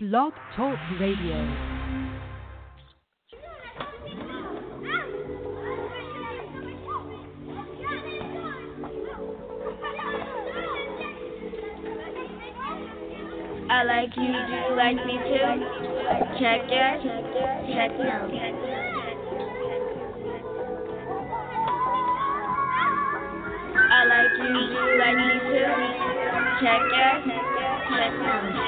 Blog Talk Radio. I like you, do you like me too? Check yes, check no. I like you, do you like me too? Check yes, check no.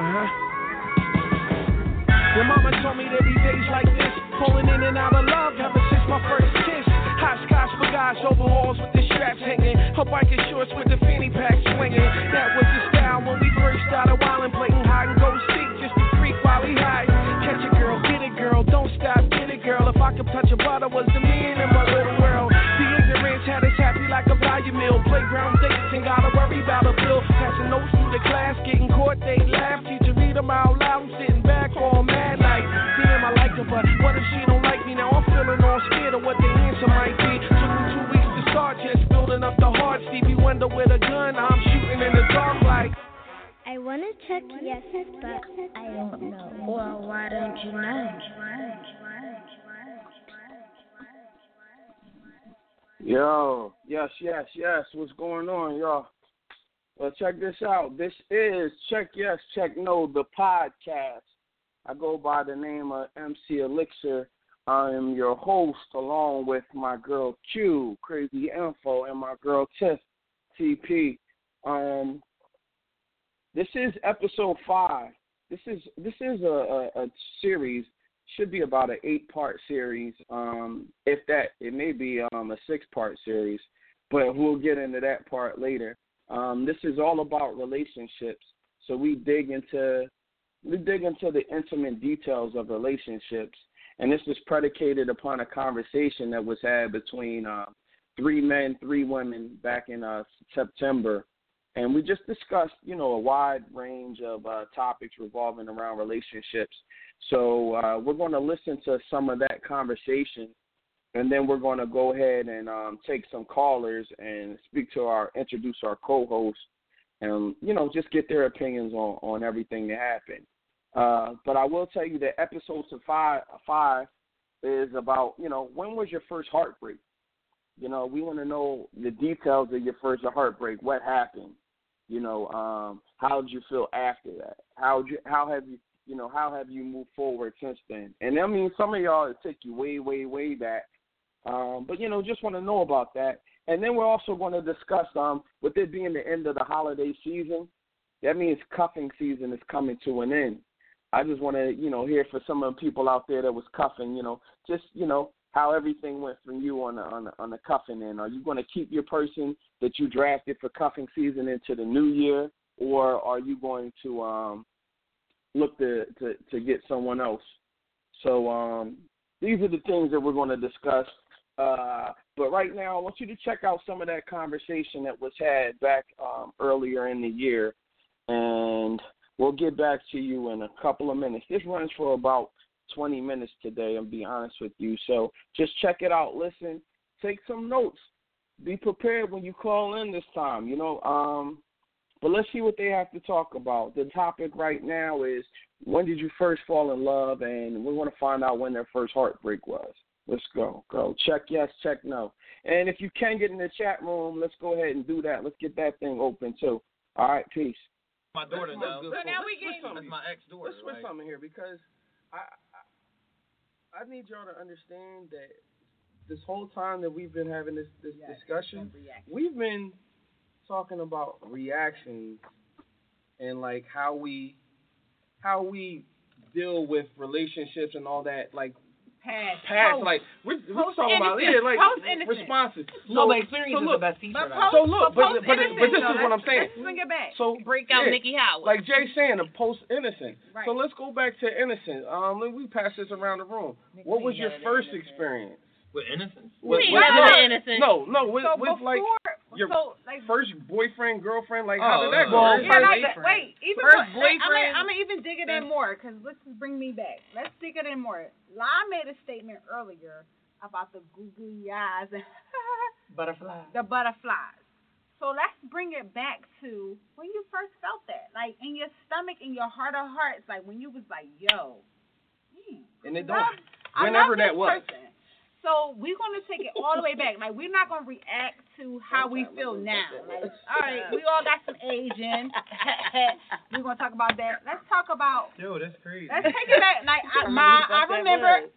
Your mama told me that these days like this, pulling in and out of love ever since my first kiss. Hopscotch for guys, overalls with the straps hanging. Her biker shorts with the fanny pack swinging. That was the style when we first started wildin', playing hide and go seek just to freak while we hide. Catch a girl, get a girl, don't stop, get a girl. If I could touch a butt, I was the man in my little world. The ignorance had us happy like a value meal. Playground dates and gotta worry about a bill. Passing notes through the class, getting caught, they laugh. Teacher read them out loud, I'm sitting back all mad like, damn, I like her, but what if she don't like me? Now I'm feeling all scared of what the answer might be. Took me 2 weeks to start, just building up the heart. Stevie Wonder with a gun, I'm shooting in the dark like. I wanna check yes, but I don't know. Well, why don't you know? Yo, yes. What's going on, y'all? Well, check this out. This is Check Yes, Check No, the podcast. I go by the name of MC Elixir. I am your host, along with my girl Q, Crazy Info, and my girl Tiff, TP. This is episode 5. This is a series. Should be about an 8-part series. If that, it may be a 6-part series, but we'll get into that part later. This is all about relationships. So we dig into the intimate details of relationships. And this was predicated upon a conversation that was had between 3 men, 3 women back in September. And we just discussed, a wide range of topics revolving around relationships. So we're going to listen to some of that conversation, and then we're going to go ahead and take some callers and introduce our co-host and, just get their opinions on everything that happened. But I will tell you that episode 5 is about, when was your first heartbreak? We want to know the details of your first heartbreak. What happened? How did you feel after that? How have you moved forward since then? And I mean, some of y'all, it took you way, way, way back. But, just want to know about that. And then we're also going to discuss, with it being the end of the holiday season, that means cuffing season is coming to an end. I just want to, hear for some of the people out there that was cuffing, how everything went from you on the cuffing end. Are you going to keep your person that you drafted for cuffing season into the new year, or are you going to look to get someone else? So these are the things that we're going to discuss. But right now, I want you to check out some of that conversation that was had back earlier in the year, and we'll get back to you in a couple of minutes. This runs for about 20 minutes today, I'll be honest with you. So just check it out, listen, take some notes. Be prepared when you call in this time, But let's see what they have to talk about. The topic right now is, when did you first fall in love? And we want to find out when their first heartbreak was. Let's go. Go. Check yes, check no. And if you can get in the chat room, let's go ahead and do that. Let's get that thing open, too. All right, peace. My daughter now. So now we get something. That's my ex daughter. Let's switch something here because I need y'all to understand that this whole time that we've been having this discussion, we've been talking about reactions and like how we deal with relationships and all that, like past post, like we're talking about it, like responses. So experience is the best teacher. But this is what I'm saying. Let's bring it back. So break out Nikki Howard. Like Jay saying, the post innocent. Right. So let's go back to innocent. Let me pass this around the room. Nick, what was your first experience? With innocence? Innocent. No. Your first boyfriend, girlfriend, like how did that go? I'm gonna even dig it in more because let's bring me back. Let's dig it in more. La made a statement earlier about the googly eyes and butterflies. So let's bring it back to when you first felt that, like in your stomach, in your heart of hearts, like when you was like, yo. And it don't. Whenever that was. So we're going to take it all the way back. Like, we're not going to react to how we feel now. Like, all right, we all got some aging. We're going to talk about that. Let's talk about. Dude, that's crazy. Let's take it back. Like, I remember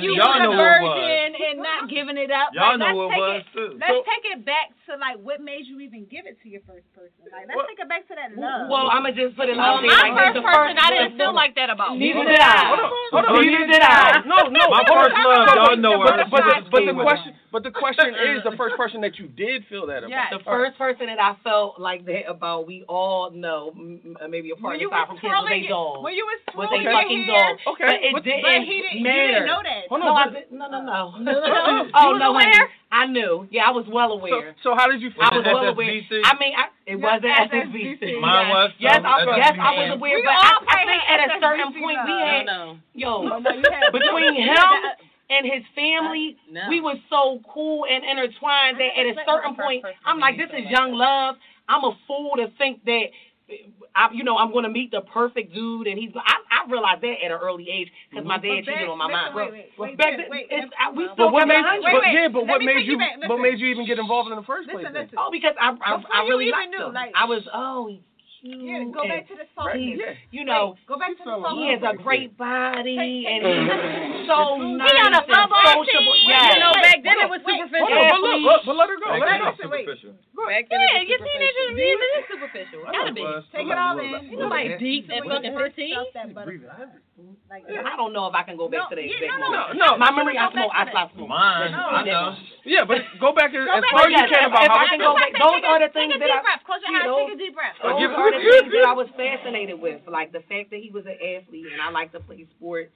you being a virgin and not giving it up. Y'all like, know what was, it, too. Let's take it back to, like, what made you even give it to your first person. Like, let's take it back to that love. Well, I'm going to just put it out there. My first person, I didn't feel like that about. Neither did I. Neither did I. No. My first love. Y'all know but the question is the first person that you did feel that about. Yeah, the first person that I felt like that about, we all know, maybe a part of the from kids, was a dog. When you was twirling your hair. Okay. But he didn't know that. No. Oh, no, I knew. Yeah, I was well aware. So how did you feel? I was well aware. I mean, it wasn't SSBC. Mine was. Yes, I was aware, but I think at a certain point we had, between him and his family, we were so cool and intertwined that at a certain point, I'm like, this is young love. I'm a fool to think that, I'm going to meet the perfect dude. And I realized that at an early age because my dad cheated on my mom. But what made you even get involved in the first place? Oh, because I really liked him. I was, go back to the soul. Go back to the soul. He has a great body and he's so nice. We on a football team. Back then it was superficial. But let her go. Superficial. Yeah, your teenagers is superficial. Gotta be. Take it all in. You know, like deep and fucking 13. I don't know if I can go back to that. No. My memory, I smoke. I stopped smoking. Mine, I know. Yeah, but go back as far as you can about how I can go back. Those are the things that I. Close your eyes. Take a deep breath. Those are the things that I was fascinated with, like the fact that he was an athlete and I liked to play sports.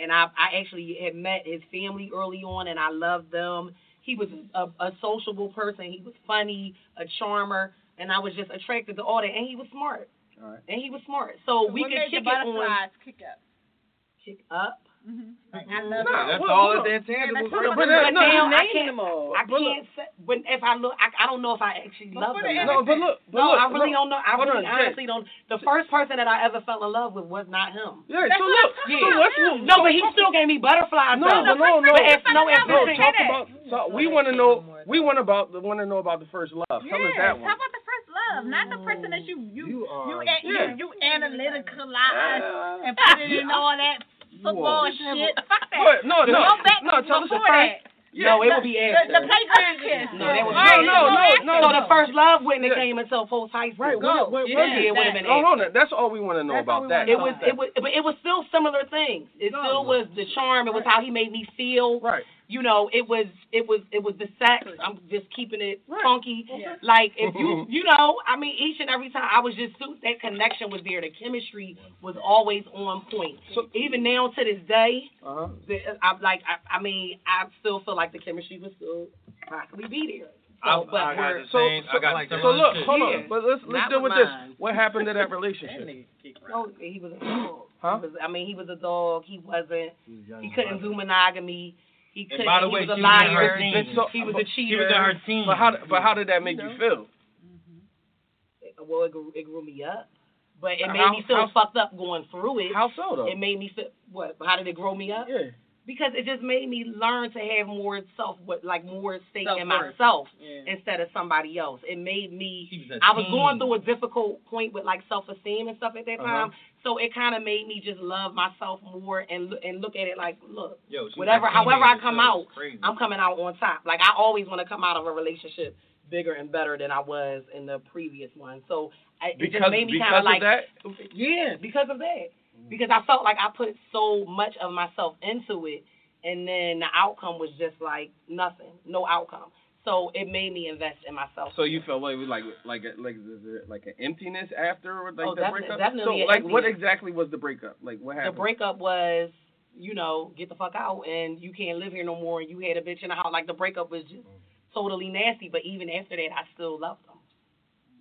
And I actually had met his family early on, and I loved them. He was a sociable person. He was funny, a charmer, and I was just attracted to all that. And he was smart. All right. So we could kick it on. Kick up. Mm-hmm. Like, I love it. That's all that's intangible. But now I can't. But if I look, I don't know if I actually love them. I really don't know. I really honestly don't. The first person that I ever fell in love with was not him. Yeah. So look. Yeah. No, but he still gave me butterflies. No. We want to know. We want about. Want to know about the first love. Tell us that one. How about the first love? Not the person that you analyticalize and put it in all that. Football and shit. Fuck that. What? No. Go back tell us that. Yeah, no, it would be after. The playground kiss. No. So the first love wouldn't have came until post high school. Right. It would have been after. No. That's all we want to know about that. It was still similar things. It still was the charm. It was how he made me feel. Right. You know, it was the sex. I'm just keeping it funky. Yeah. Like if each and every time I was just that connection was there. The chemistry was always on point. So, even now to this day, I still feel like the chemistry was still possibly be there. Look, hold on. But let's deal with this. What happened to that relationship? He was a dog. Huh? He was a dog. He wasn't. He couldn't do monogamy. And by the way, she was a liar. He was a cheater. She was in her team. But how did that make you feel? Mm-hmm. Well, it grew me up. But it made me feel fucked up going through it. How so, though? It made me feel... What? How did it grow me up? Yeah. Because it just made me learn to have more more stake in myself instead of somebody else. It made me... I was going through a difficult point with, like, self-esteem and stuff at that time. So it kind of made me just love myself more and look at it like, look, however I come out, I'm coming out on top. Like, I always want to come out of a relationship bigger and better than I was in the previous one. So it just made me kind of like, because of that. Mm-hmm. Because I felt like I put so much of myself into it, and then the outcome was just like nothing, no outcome. So it made me invest in myself. So you felt like it was like an emptiness after the breakup? Definitely. So what exactly was the breakup? Like what happened? The breakup was, get the fuck out and you can't live here no more and you had a bitch in the house. Like the breakup was just totally nasty, but even after that I still loved them.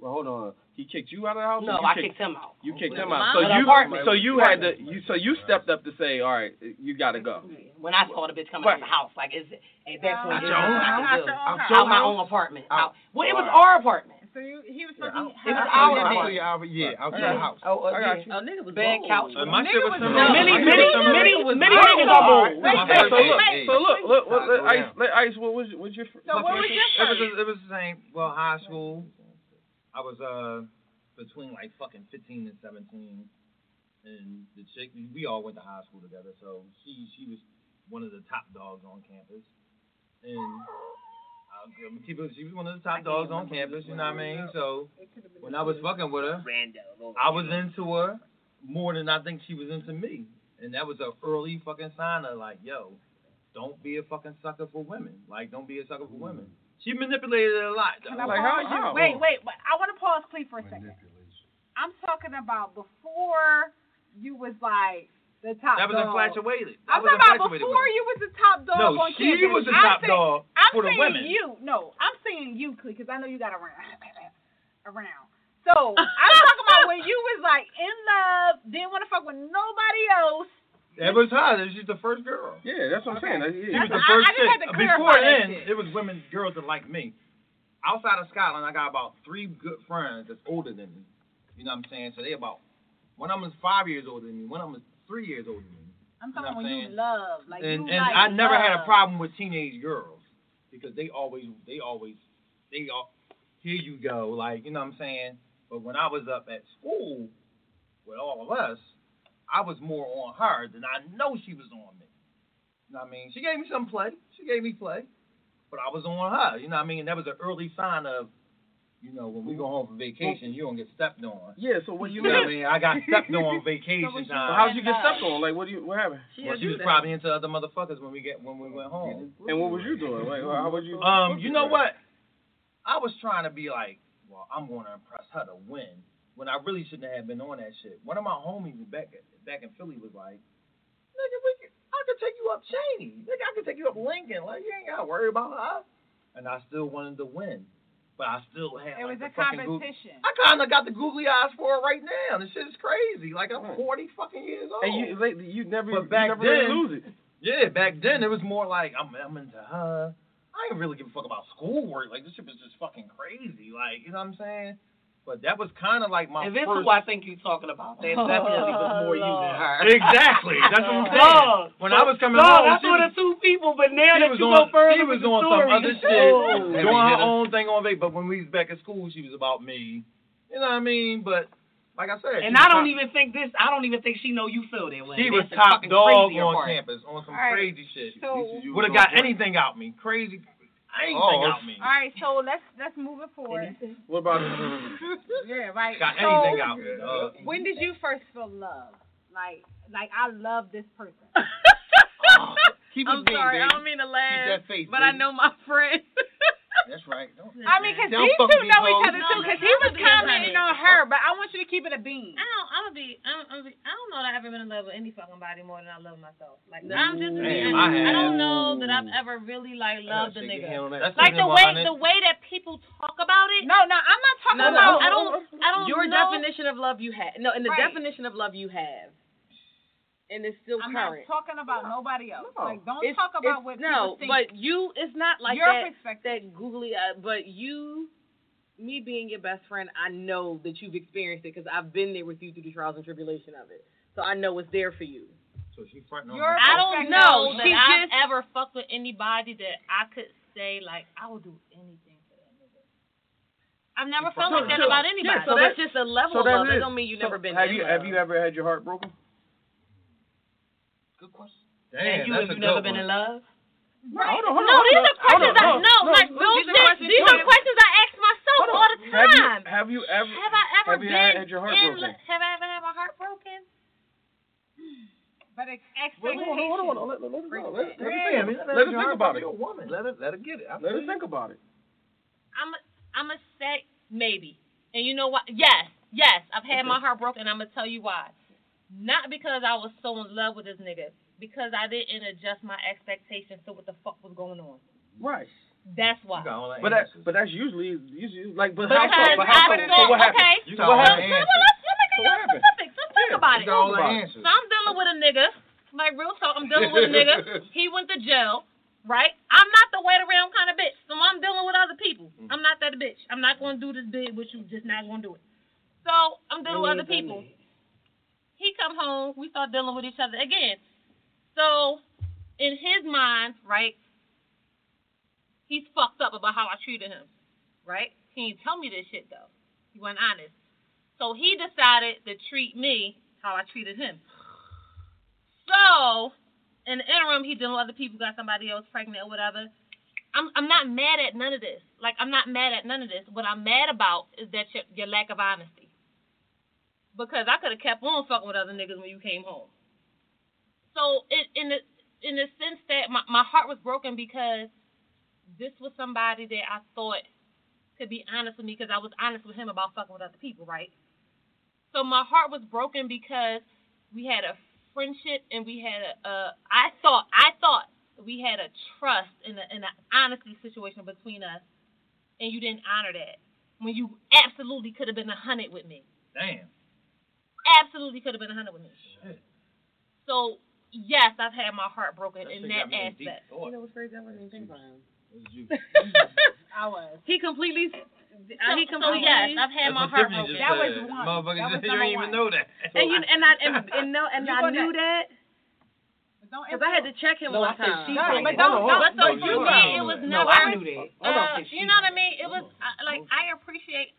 Well, hold on. He kicked you out of the house? No, I kicked him out. You kicked him out. So you stepped up to say, all right, you got to go. When I saw the bitch coming out of the house, like, is at that point, you know what I could do? Out my own apartment. Well, it was our apartment. So he was fucking. It was our apartment. Yeah, out your house. Oh, a nigga was bad couch. My shit was many niggas are bold. So look, Ice, what was your first? So what was your first? It was the same. Well, high school. I was between like fucking 15 and 17, and the chick, we all went to high school together, so she was one of the top dogs on campus, and she was one of the top dogs on campus, you know what I mean? So when I was fucking with her, I was into her more than I think she was into me, and that was an early fucking sign of like, yo, don't be a fucking sucker for women. Like, don't be a sucker for women. She manipulated it a lot. Like, how? Wait. I want to pause Cleve for a second. I'm talking about before you was like the top dog. That was infatuated. I'm talking about before you was the top dog on campus. No, she was the top dog for the women. I'm saying you, Cleve, because I know you got around. So, I'm talking about when you was like in love, didn't want to fuck with nobody else. That was her. She's the first girl. Yeah, that's what I'm saying. She was the first chick. Before then, it was women, girls that like me. Outside of Scotland, I got about three good friends that's older than me. You know what I'm saying? So they about, one of them is 5 years older than me. One of them is 3 years older than me. I'm talking about when you love. Like, and I never had a problem with teenage girls because they all, here you go. Like, you know what I'm saying? But when I was up at school with all of us, I was more on her than I know she was on me. You know what I mean? She gave me some play. But I was on her. You know what I mean? And that was an early sign of, you know, when we go home for vacation, you don't get stepped on. Yeah, so what you know what I mean? I got stepped on vacation time. How'd you get stepped on? Like, what happened? She was probably into other motherfuckers when we went home. And what was you doing? Like, how would you? You know what? I was trying to be like, well, I'm going to impress her to win. When I really shouldn't have been on that shit. One of my homies back in Philly was like, nigga, I could take you up Cheney. Nigga, I could take you up Lincoln. Like, you ain't got to worry about her. And I still wanted to win. But I still had, it was a competition. I kind of got the googly eyes for it right now. This shit is crazy. Like, I'm 40 fucking years old. And you never lose it. Yeah, back then, it was more like, I'm into her. I didn't really give a fuck about schoolwork. Like, this shit was just fucking crazy. Like, you know what I'm saying? But that was kind of like my first... If it's who I think you're talking about, that definitely was more you than her. Exactly. That's what I'm saying. When I was coming home... I thought the two people, but now that you go further, she was on some other shit, doing her own thing on vacation. But when we was back at school, she was about me. You know what I mean? But like I said... And I don't even think she know you feel that way. She was top dog on campus on some crazy shit. Would have got anything out me. Crazy... All right, so let's move it forward. What about yeah, right. Got anything out there. When did you first feel love? Like I love this person. I don't mean to laugh, but I know my friend. That's right. I mean, because these two know each other too. Because he was commenting on her, but I want you to keep it a bean. I don't know that I've ever been in love with any fucking body more than I love myself. Like, I'm just being. I don't know that I've ever really like loved a nigga. Like the way that people talk about it. No, I'm not talking about. I don't. Your definition of love you had. No, and the definition of love you have. And it's still current. I'm not talking about nobody else. No. Like, don't talk about what people think. No, but you, it's not like that googly eye. But you, me being your best friend, I know that you've experienced it because I've been there with you through the trials and tribulation of it. So I know it's there for you. So she's fronting on her. I don't know that I've ever fucked with anybody that I could say, like, I will do anything. I've never felt like that about anybody. So that's just a level of love. That don't mean you've never been there. Have you ever had your heart broken? Good question. Damn, have you never been in love? Right. Hold on. These are questions I know. Like, these are questions I ask myself all the time. Have I ever had my heart broken? But expectations. Hold on. Let it think. Let it think about it. You're a woman. Let it get it. Let it think about it. I'm a say maybe. And you know what? Yes. I've had my heart broken. And I'm gonna tell you why. Not because I was so in love with this nigga, because I didn't adjust my expectations to what the fuck was going on. Right. That's why. But that's usually like. But how so what happened? Okay. So what happened? Let's talk about it. So I'm dealing with a nigga. Like real talk, I'm dealing with a nigga. He went to jail. Right? I'm not the wait around kind of bitch. So I'm dealing with other people. I'm not that bitch. I'm not going to do this bid with you. Just not going to do it. So I'm dealing with other people. He come home. We start dealing with each other again. So in his mind, right, he's fucked up about how I treated him. Right? He didn't tell me this shit, though. He wasn't honest. So he decided to treat me how I treated him. So in the interim, he dealing with other people, got somebody else pregnant or whatever. I'm not mad at none of this. Like, I'm not mad at none of this. What I'm mad about is that your lack of honesty. Because I could have kept on fucking with other niggas when you came home. So, in the sense that my heart was broken because this was somebody that I thought could be honest with me because I was honest with him about fucking with other people, right? So, my heart was broken because we had a friendship, and we had I thought we had a trust and an honesty situation between us, and you didn't honor that when you absolutely could have been 100 with me. Damn. Absolutely could have been 100 with me. Shit. So yes, I've had my heart broken in that aspect. You know what's crazy? I wasn't even thinking about him. It was you. I was. Yes, I've had my heart broken. That was one. Motherfucker, you didn't even know that. And I knew that. Because I had to check him one time. It was never. I knew that. You know what I mean? It was like I appreciate.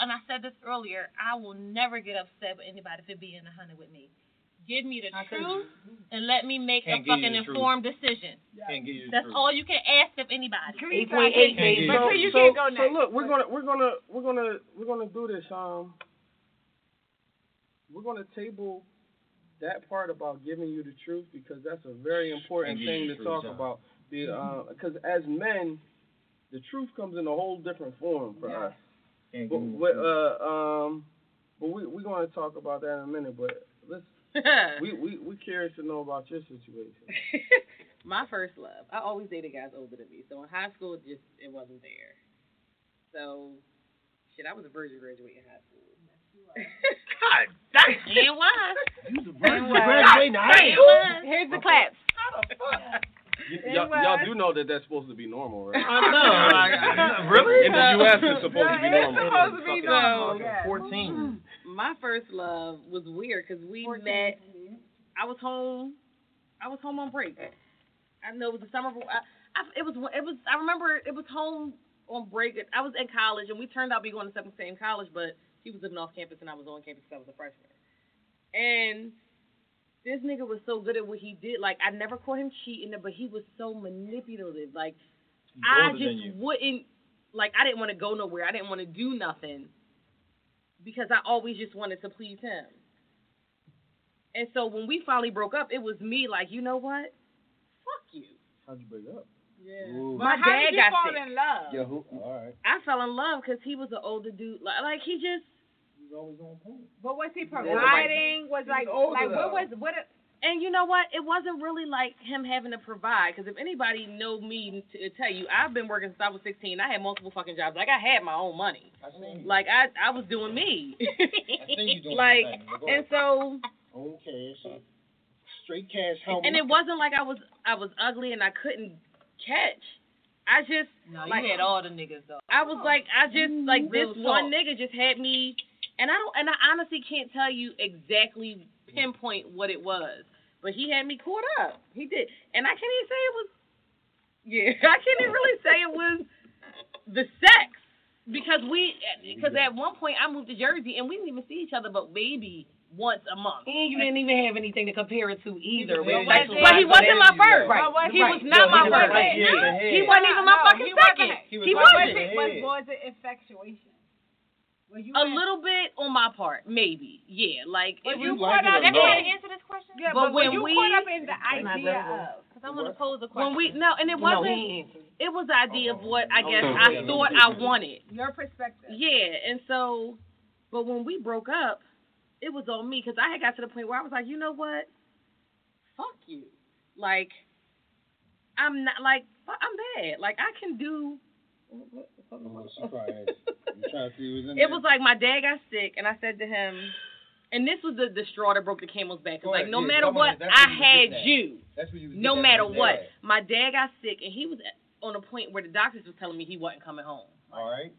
And I said this earlier. I will never get upset with anybody for being 100 with me. Give me the truth and let me make a fucking informed decision. That's all you can ask of anybody. 8.8. So look, we're gonna do this. We're gonna table that part about giving you the truth because that's a very important thing to talk about. Because as men, the truth comes in a whole different form for us. But we're gonna talk about that in a minute. But let's. we curious to know about your situation. My first love. I always dated guys older than me. So in high school, it wasn't there. So, shit, I was a virgin graduating high school. God damn. It was. You was a virgin graduating high school? Here's the claps. How the fuck? Y'all do know that that's supposed to be normal, right? I know. Really? In the U.S., it's supposed to be normal. It's supposed to be normal. Yeah. 14. My first love was weird because we met. I was home on break. I know it was the summer. I remember it was home on break. I was in college, and we turned out to be going to the same college, but she was living off campus, and I was on campus because I was a freshman. And this nigga was so good at what he did. Like, I never caught him cheating, but he was so manipulative. Like, I didn't want to go nowhere. I didn't want to do nothing because I always just wanted to please him. And so when we finally broke up, it was me like, you know what? Fuck you. How'd you break up? Yeah. Ooh. My dad got sick. How did you fall in love? Yeah, all right. I fell in love because he was an older dude. Like he just. Always on point. But was he providing? Was like what was what? And you know what? It wasn't really like him having to provide. Because if anybody know me, to tell you, I've been working since I was 16. I had multiple fucking jobs. Like I had my own money. Like I was doing me. Like and so. Own cash, straight cash. And it wasn't like I was ugly and I couldn't catch. I just you had all the niggas though. I was like I just like this one nigga just had me. And I honestly can't tell you exactly pinpoint what it was, but he had me caught up. He did, and I can't even say it was. Yeah, I can't even really say it was the sex because at one point I moved to Jersey and we didn't even see each other, but maybe once a month. And you didn't even have anything to compare it to either. But he wasn't my first. Right. He was not my first. He wasn't even my fucking second. He wasn't. Was it infatuation? A little bit on my part, maybe. Yeah, like if you caught up. Let me answer this question. Yeah, but when you caught up in the idea of, because I'm gonna pose the question. It was the idea of what I guess I thought I wanted. Your perspective. Yeah, and so, but when we broke up, it was on me because I had got to the point where I was like, you know what? Fuck you. Like, I'm not like I'm bad. Like, I can do. It was like my dad got sick, and I said to him, and this was the straw that broke the camel's back. It's like, no matter what, I had you. No matter what. My dad got sick, and he was on a point where the doctors was telling me he wasn't coming home. Like, all right.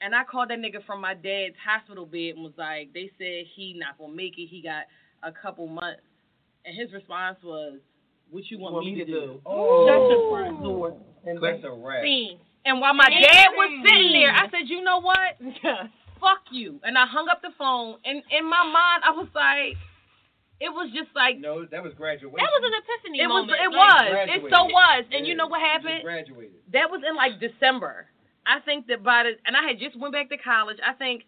And I called that nigga from my dad's hospital bed and was like, they said he not going to make it. He got a couple months. And his response was, what you want me to do? Oh. Shut the front door. And that's a wrap. And while my dad was sitting there, I said, you know what? Fuck you. And I hung up the phone. And in my mind, I was like, it was just like. No, that was graduation. That was an epiphany moment. It was. It so was. And you know what happened? Graduated. That was in like December. I think that and I had just went back to college. I think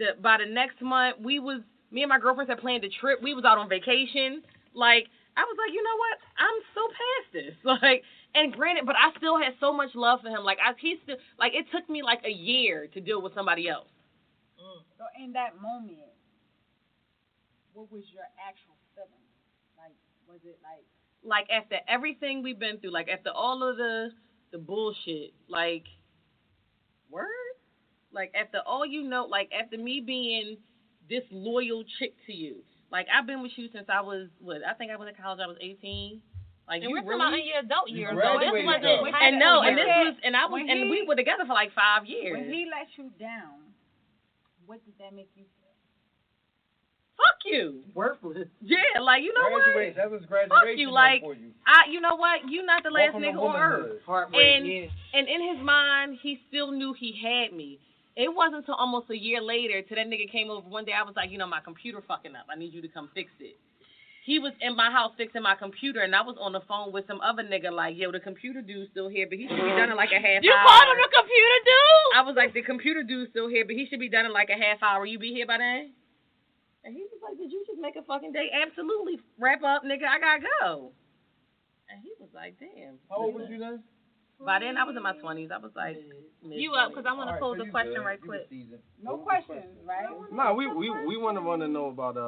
that by the next month, me and my girlfriends had planned a trip. We was out on vacation. Like, I was like, you know what? I'm so past this. Like, and granted, but I still had so much love for him. Like, it took me like a year to deal with somebody else. Mm. So in that moment, what was your actual feeling? Like, was it like? Like, after everything we've been through, like after all of the bullshit, like. Word? Like, after all you know, like, after me being this loyal chick to you, like, I've been with you since I was, I think I went to college, I was 18. Like, and you we're talking about in your adult years, so this wasn't. And we were together for like 5 years. When he let you down, what did that make you feel? Fuck you. Worthless. Yeah, like, you know what? That was graduation. Fuck you, like, for you. You know what? You not the last nigga on earth. And in his mind, he still knew he had me. It wasn't until almost a year later till that nigga came over one day. I was like, you know, my computer fucking up. I need you to come fix it. He was in my house fixing my computer, and I was on the phone with some other nigga like, yo, the computer dude's still here, but he should be done in like a half hour. You called him the computer dude? I was like, the computer dude's still here, but he should be done in like a half hour. You be here by then? And he was like, did you just make a fucking day? Absolutely. Wrap up, nigga. I gotta go. And he was like, damn. How old was you then? By then, I was in my 20s. I was like, you up, because I want to pose a question right quick. No questions, right? No, we want to know about...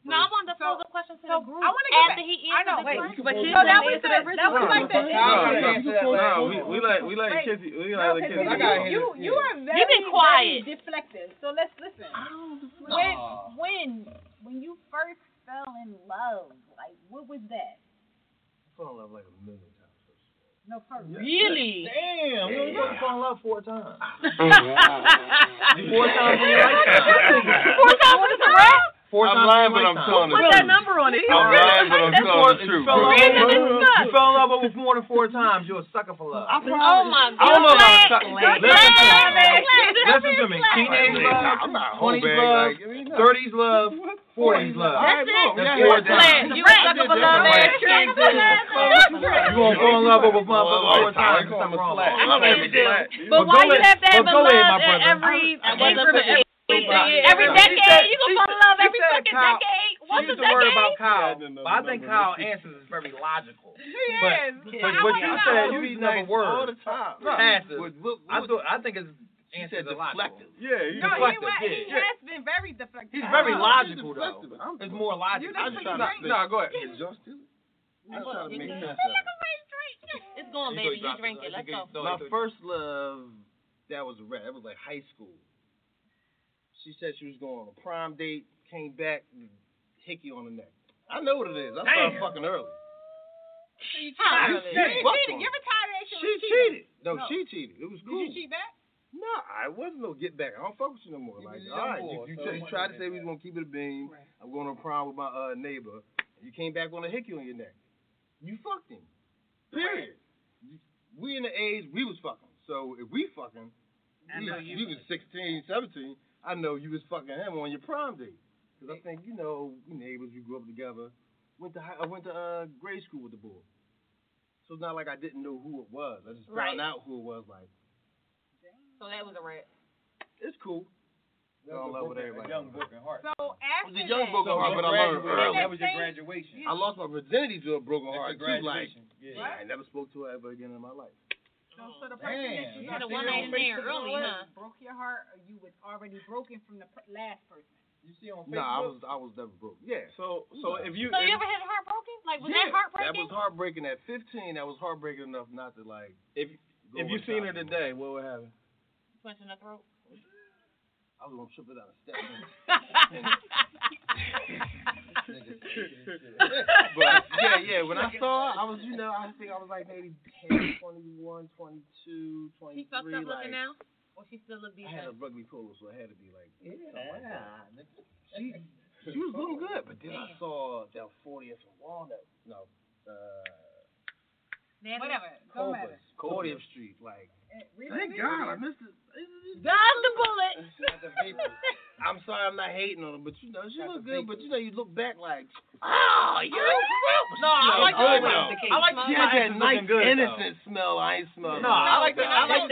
No, I wanted to pose a question to the group. I want to get after he answered the question. But you know, that was like that. No, we like Kizzy. You are very, very deflective. So let's listen. When you first fell in love, like, what was that? I fell in love like a million times. No, really? Damn, we only fell in love 4 times. 4 times in your lifetime. 4 times in a row? I'm lying, but I'm telling the truth. Put that number on it. I'm lying, but I'm telling the truth. You fell in love over more than 4 times. You're a sucker for love. Oh, my God. I don't know about sucker. Listen to me. Teenage love, 20s love, 30s love. 40s love. That's it. You suck up a love ass chick. You gonna fall in love with a motherfucker all the time. I'm wrong. I love every day. But why you have to have a love every decade? You gonna fall in love every fucking decade? What's a decade? You used to worry about Kyle, but I think Kyle's answers is very logical. He is. But you said you use another word all the time. I think it's. He said deflective. Yeah, he's deflective. He has been very deflective. He's very logical, though. It's more logical. I'm just trying to... No, go ahead. I'm trying to make sense of it. It's going, baby. You drink it. Let's go. My first love, that was red. That was like high school. She said she was going on a prom date, came back, hickey on the neck. I know what it is. I started fucking early. So you cheated. Your retaliation was cheating. No, she cheated. It was cool. Did you cheat back? No, I wasn't no get back. I don't fuck with you no more. Like, all right, you tried to say we was gonna keep it a beam. Right. I'm going on a prom with my neighbor. You came back on a hickey on your neck. You fucked him. Period. Right. We in the age we was fucking. So if we fucking, you was 16, 17. I know you was fucking him on your prom date. Cause I think we neighbors. We grew up together. I went to grade school with the boy. So it's not like I didn't know who it was. I just found out who it was. Like. So that was a wreck. It's cool. Young broken heart. So after that, but I learned early. That was your graduation. I lost my virginity to a broken heart. Graduation. Yeah. Right? I never spoke to her ever again in my life. So the person that you had a one night in there early, broke your heart, or you was already broken from the last person. You see on Facebook? No, I was never broke. Yeah. So you ever had heartbroken? Like, was that heartbreaking? That was heartbreaking at 15. That was heartbreaking enough not to like. If you seen her today, what would happen? Punch in the throat. I was gonna trip it out of step. But yeah. When I saw her, I was, I think I was like maybe 10, 21, 22, 23. She fucked up looking like, now? Or she still looked decent? I had a rugby polo, so I had to be like, like she was looking good. But then I saw that 40th from Walnut. No. Whatever. Cordial Street, like. Really? Thank God, I missed it. Dodge the bullet. I'm sorry, I'm not hating on her, but she look good. But you look back like, I like that nice innocent smell. I ain't smelling. No, I like the I'm not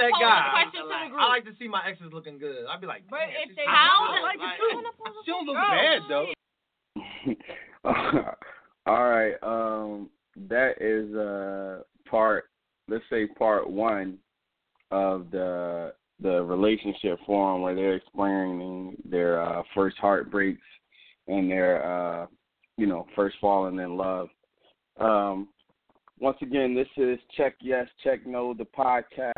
that guy. I like to see my exes looking good. I'd be like, but if they like she don't look bad though. All right, that is part one of the relationship forum where they're explaining their first heartbreaks and their first falling in love. Once again, this is Check Yes, Check No, the podcast.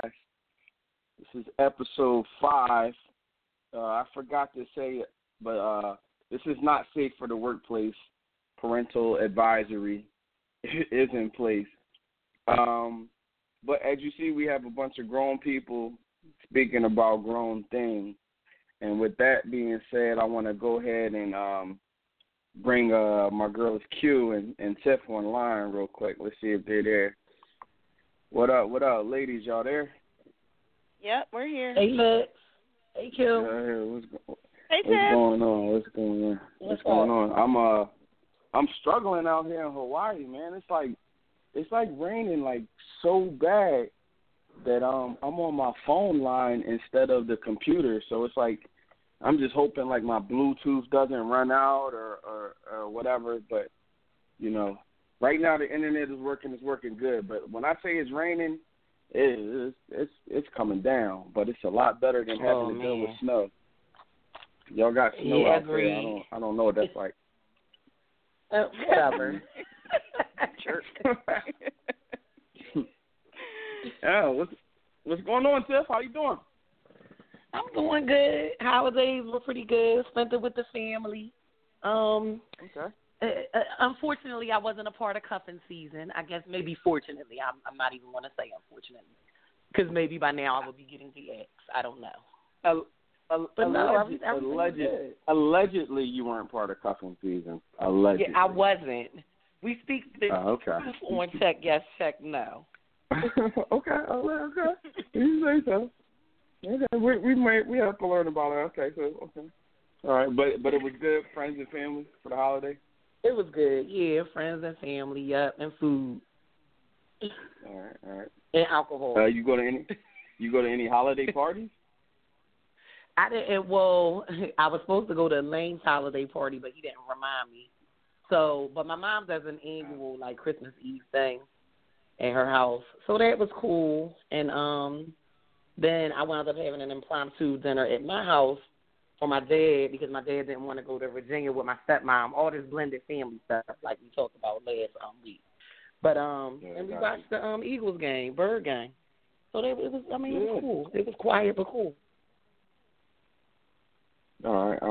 This is episode 5. I forgot to say it, but this is not safe for the workplace. Parental advisory is in place. But as you see, we have a bunch of grown people speaking about grown things. And with that being said, I want to go ahead and bring my girls Q and Tiff online real quick. Let's see if they're there. What up, ladies? Y'all there? Yep, we're here. Hey, Lex. Hey, Q. What's going on? I'm struggling out here in Hawaii, man. It's like raining like so bad that I'm on my phone line instead of the computer. So it's like I'm just hoping like my Bluetooth doesn't run out or whatever. But right now the internet is working. It's working good. But when I say it's raining, it's coming down. But it's a lot better than having to deal with snow. Y'all got snow out there. I don't know what that's like. Whatever. Jerk. Oh, what's going on, Tiff? How you doing? I'm doing good. Holidays were pretty good. Spent it with the family. Okay. Unfortunately, I wasn't a part of cuffing season. I guess maybe fortunately. I'm not even going to say unfortunately, because maybe by now I would be getting DX. I don't know. Allegedly, you weren't part of cuffing season. Allegedly. Yeah, I wasn't. We speak the truth on Check Yes, Check No. Okay. You say so. Okay, we have to learn about it. Okay. All right, but it was good, friends and family for the holiday? It was good, yeah, friends and family, and food. All right. And alcohol. You go to any holiday parties? I didn't. Well, I was supposed to go to Elaine's holiday party, but he didn't remind me. So, but my mom does an annual like Christmas Eve thing at her house, so that was cool. And then I wound up having an impromptu dinner at my house for my dad because my dad didn't want to go to Virginia with my stepmom. All this blended family stuff, like we talked about last week. But and we watched the Eagles game, Bird game. So that it was. I mean, it was cool. It was quiet but cool. All right, okay.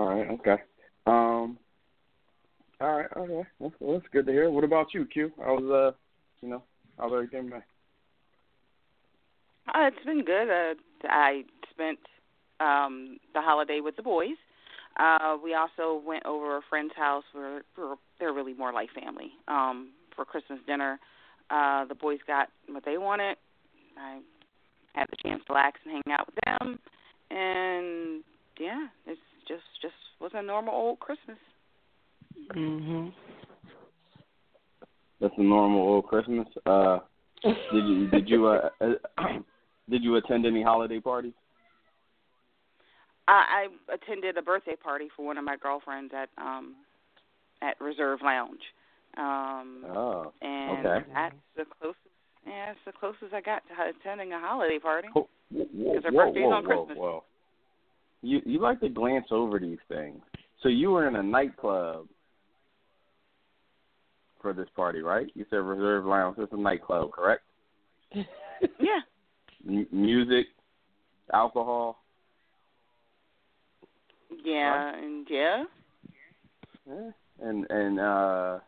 All right, okay. That's good to hear. What about you, Q? How's everything been? It's been good. I spent the holiday with the boys. We also went over a friend's house where they're really more like family. For Christmas dinner, the boys got what they wanted. I had the chance to relax and hang out with them, and yeah, it's just was a normal old Christmas. Mhm. That's a normal old Christmas. Did you attend any holiday parties? I attended a birthday party for one of my girlfriends at Reserve Lounge. And okay. That's the closest I got to attending a holiday party. Because her birthday's on Christmas. you like to glance over these things. So you were in a nightclub for this party, right? You said Reserve Lounge. It's a nightclub, correct? Yeah. Music, alcohol. Yeah, right? And yeah. And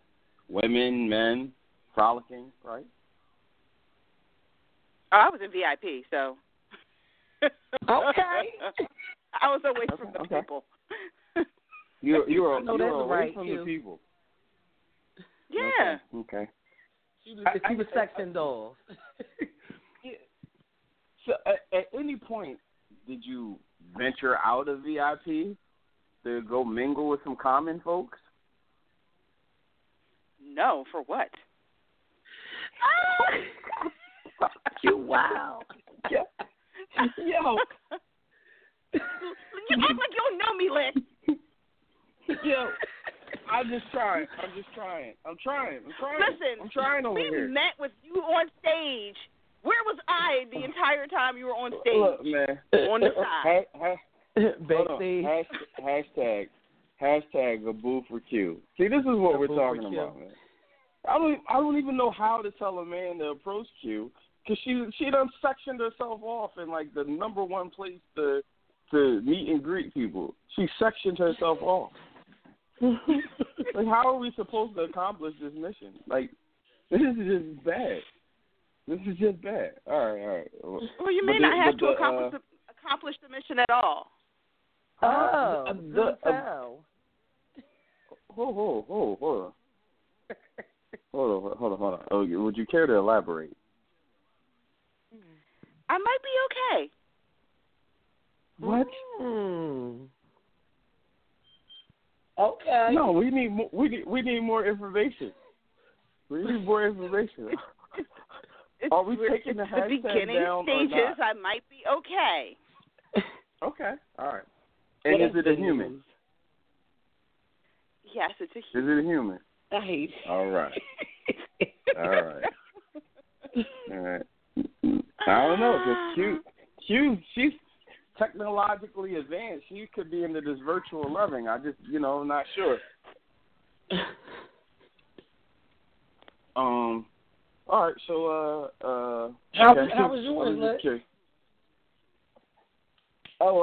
women, men, frolicking, right? Oh, I was in VIP, so. Okay. I was away from the people. You were away right, from you. The people. Yeah. Okay. She was sexing dolls. So, at any point, did you venture out of VIP to go mingle with some common folks? No, for what? You wow. Yeah. Yo. You act like you don't know me, Lynn. Yo. I'm trying. Listen, we met with you on stage. Where was I the entire time you were on stage? Look, man. On the side. Hashtag a boo for Q. See, this is what we're talking about, man. I don't even know how to tell a man to approach Q because she done sectioned herself off in like the number one place to meet and greet people. She sectioned herself off. Like, how are we supposed to accomplish this mission? Like, this is just bad. All right. Well, you may not have to accomplish the mission at all. Hold on. Oh, would you care to elaborate? I might be okay. What? Okay. No, we need more information. Are we taking the hashtag down stages, or not? I might be okay. Okay. All right. And is it a human? Yes, it's a human. Is it a human? I hate it. All right. I don't know. Cause Q, she's technologically advanced. She could be into this virtual loving. I just, I'm not sure. All right. So, how was yours, Liz? Oh,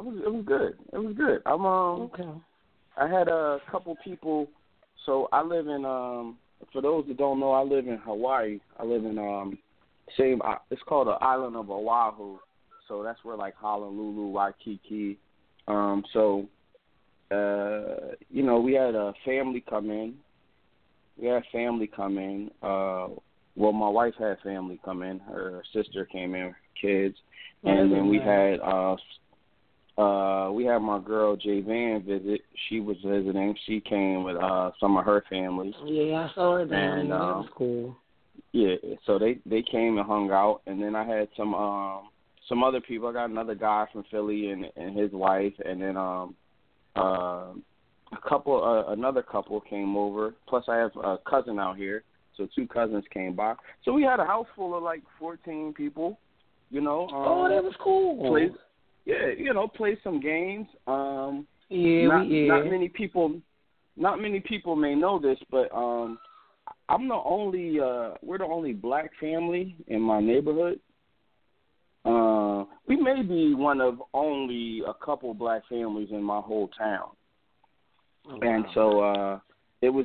It was good. I'm okay. I had a couple people. So I live in for those that don't know, I live in Hawaii. I live in it's called the island of Oahu. So that's where like Honolulu, Waikiki. We had a family come in. Well, my wife had family come in. Her sister came in, kids, and then we had my girl Jay Van visit. She was visiting. She came with some of her families. Yeah, I saw her there. That was cool. Yeah, so they came and hung out, and then I had some other people. I got another guy from Philly and his wife, and then another couple came over. Plus, I have a cousin out here. So two cousins came by. So we had a house full of like 14 people, that was cool. Played some games. Not many people may know this, but we're the only black family in my neighborhood. We may be one of only a couple black families in my whole town. Oh, wow. And so, It was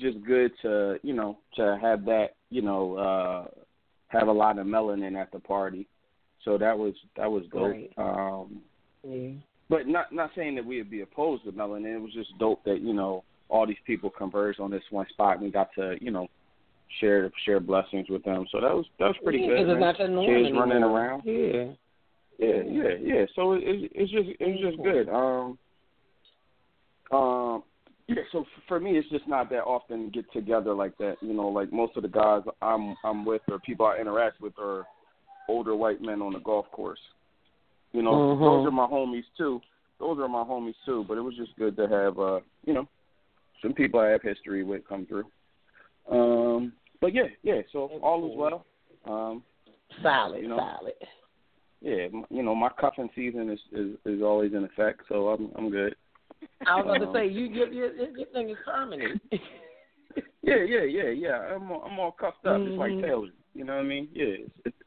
just good to, to have that, have a lot of melanin at the party. So that was dope. Right. But not saying that we would be opposed to melanin. It was just dope that, all these people converged on this one spot and we got to, share blessings with them. So that was pretty good. Because it's not the norm anymore. Kids running around. Yeah. So it's just good. Yeah, so for me, it's just not that often get together like that. Like most of the guys I'm with or people I interact with are older white men on the golf course. Those are my homies too. But it was just good to have, some people I have history with come through. But yeah. So all is well. Solid. yeah, you know, my cuffing season is always in effect, so I'm good. I was about to say your thing is permanent. Yeah. I'm all cuffed up. Mm-hmm. It's like Taylor. You know what I mean? Yeah.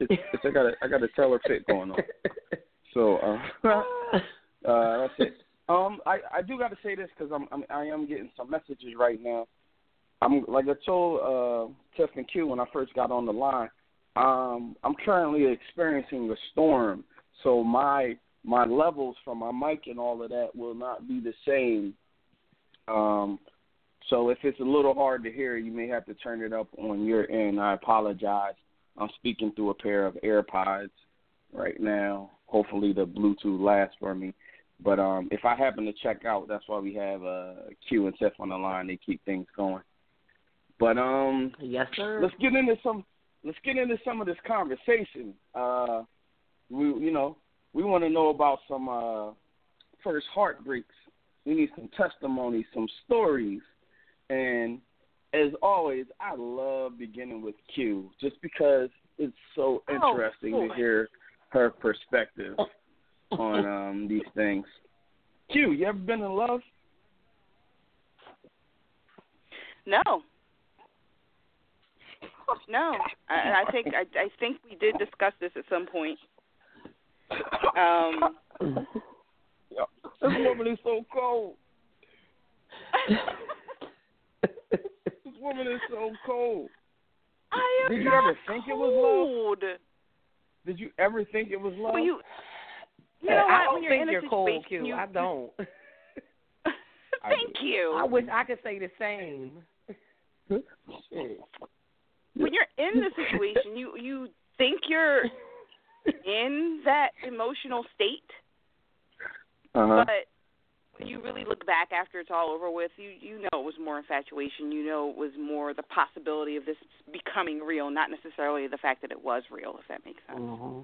It's I got a Taylor fit going on. So that's it. I do got to say this because I am getting some messages right now. I'm like I told TiffPink95Q when I first got on the line. I'm currently experiencing a storm, so my levels from my mic and all of that will not be the same. So if it's a little hard to hear, you may have to turn it up on your end. I apologize. I'm speaking through a pair of AirPods right now. Hopefully the Bluetooth lasts for me. But if I happen to check out, that's why we have Q and Tiff on the line. They keep things going. But yes, sir. Let's get into some of this conversation. We want to know about some first heartbreaks. We need some testimonies, some stories. And as always, I love beginning with Q just because it's so interesting to hear her perspective on these things. Q, you ever been in love? No. I think we did discuss this at some point. This woman is so cold. This woman is so cold. Did you ever think it was love? Did you ever think it was love? Well, you know, I don't think you're cold, Q. I don't. Thank you. I wish I could say the same. When you're in the situation, you think you're in that emotional state, but when you really look back after it's all over with, you know it was more infatuation. You know it was more the possibility of this becoming real, not necessarily the fact that it was real, if that makes sense. Mm-hmm.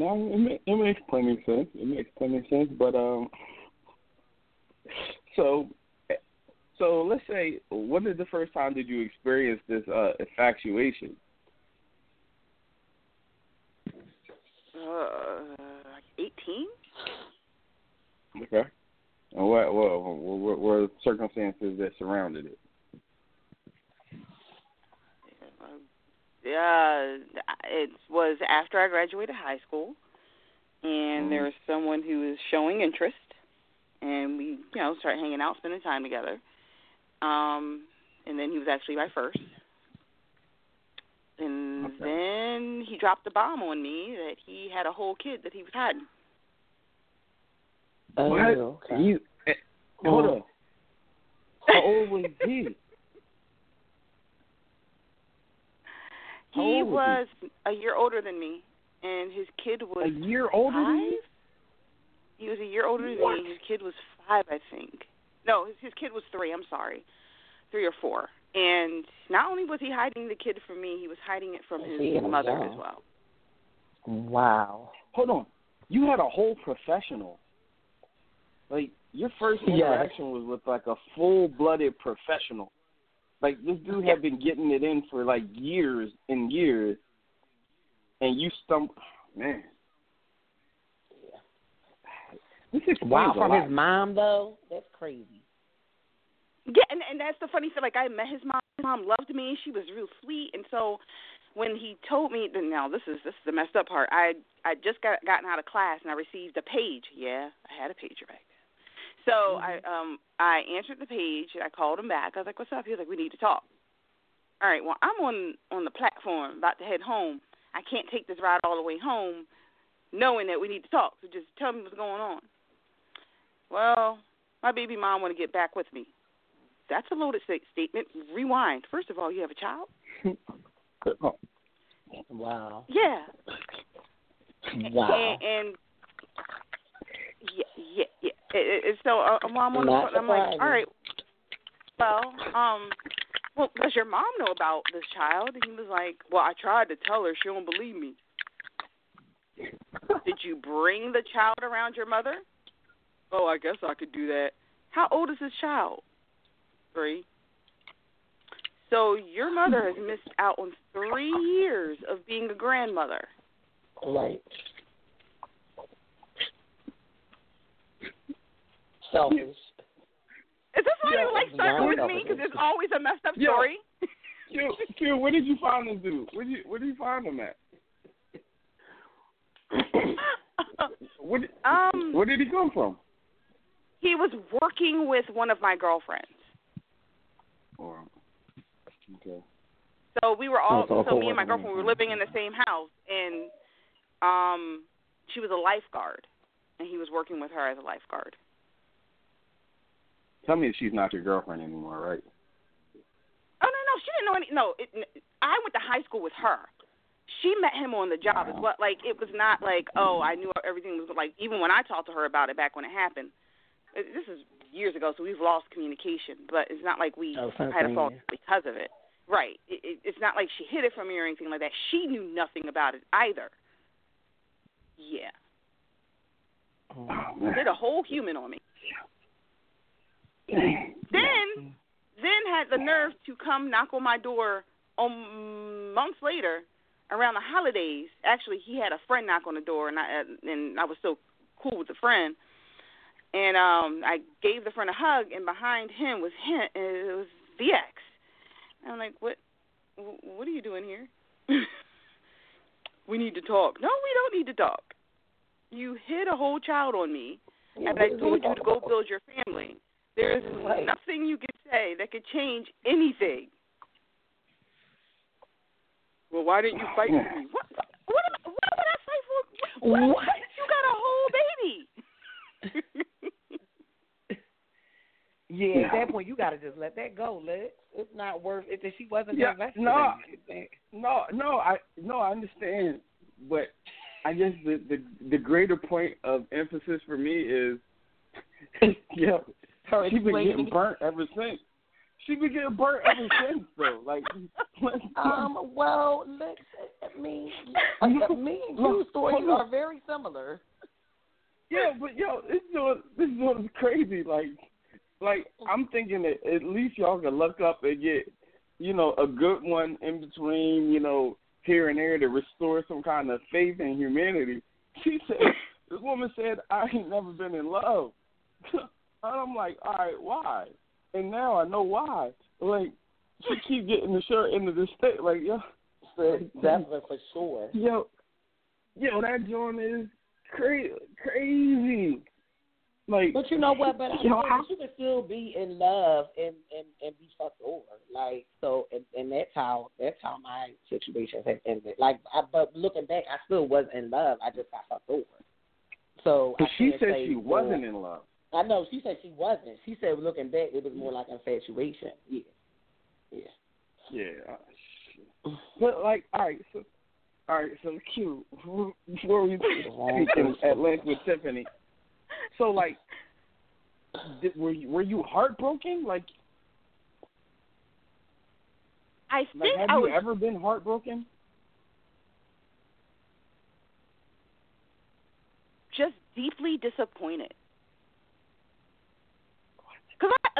No, it makes plenty of sense. But so let's say, when is the first time did you experience this infatuation? Like 18. Okay. And what were the circumstances that surrounded it? Yeah, it was after I graduated high school, and there was someone who was showing interest, and we, started hanging out, spending time together. And then he was actually my first. And then he dropped the bomb on me that he had a whole kid that he was hiding. Okay. Hold on. How old was he? He was a year older than me, and his kid was 5? He was a year older than me, and his kid was 5, I think. No, his kid was 3, I'm sorry. 3 or 4. And not only was he hiding the kid from me, he was hiding it from his mother as well. Wow. Hold on. You had a whole professional. Like, your first interaction was with, like, a full-blooded professional. Like, this dude had been getting it in for, like, years and years. And you stumbled. Man. This is wow, from his mom, though? That's crazy. Yeah, and that's the funny thing. Like, I met his mom. His mom loved me. She was real sweet. And so when he told me, now this is the messed up part. I just gotten out of class, and I received a page. Yeah, I had a pager back then. So I answered the page. I called him back. I was like, what's up? He was like, we need to talk. All right, well, I'm on the platform about to head home. I can't take this ride all the way home knowing that we need to talk. So just tell me what's going on. Well, my baby mom want to get back with me. That's a loaded statement. Rewind. First of all, you have a child? Wow. Yeah. Wow. And yeah. So I'm like, all right. Well, does your mom know about this child? And he was like, well, I tried to tell her. She won't believe me. Did you bring the child around your mother? Oh, I guess I could do that. How old is this child? 3. So your mother has missed out on 3 years of being a grandmother. Right. selfish. Is this why you like starting with me? Because it's always a messed up story. Q, where did you find this dude? Where did you find him at? Where did he come from? He was working with one of my girlfriends. Oh, okay. So we were all, me and my girlfriend, we were living in the same house, and she was a lifeguard, and he was working with her as a lifeguard. Tell me she's not your girlfriend anymore, right? Oh, no, she didn't know any. I went to high school with her. She met him on the job. Wow. As well. Like, it was not like, oh, I knew everything was, like, even when I talked to her about it back when it happened. This is years ago, so we've lost communication, but it's not like we had a fault because of it. Right. It's not like she hid it from me or anything like that. She knew nothing about it either. Yeah. Oh, did a whole human on me. Then had the nerve to come knock on my door months later around the holidays. Actually, he had a friend knock on the door, and I was so cool with the friend. And I gave the friend a hug, and behind him was him. It was the ex. And I'm like, what are you doing here? We need to talk. No, we don't need to talk. You hid a whole child on me, and I told you to go build your family. There is nothing you can say that could change anything. Well, why didn't you fight for me? What would I fight for? What? You got a whole baby. Yeah, at that point, you got to just let that go. It's not worth it. She wasn't invested in it. No, I understand. But I guess the greater point of emphasis for me is, she's been getting burnt ever since. Though. Like, me and your stories are very similar. Yeah, but this is what's crazy. Like I'm thinking that at least y'all can look up and get, a good one in between, here and there to restore some kind of faith in humanity. She said, this woman said, I ain't never been in love. And I'm like, all right, why? And now I know why. Like, she keep getting the short end of the stick. Like, definitely for sure. Yo, that joint is crazy. Like, but you know what? But you can still be in love and be fucked over. Like, so, and that's how my situations have ended. Like, but looking back, I still was in love. I just got fucked over. So, but she said she wasn't in love. I know, she said she wasn't. She said, looking back, it was more like infatuation. Yeah. But, like, all right, so Q, before we speaking at length with Tiffany, so, like, were you heartbroken? Like, I think like, have I was... you ever been heartbroken? Just deeply disappointed.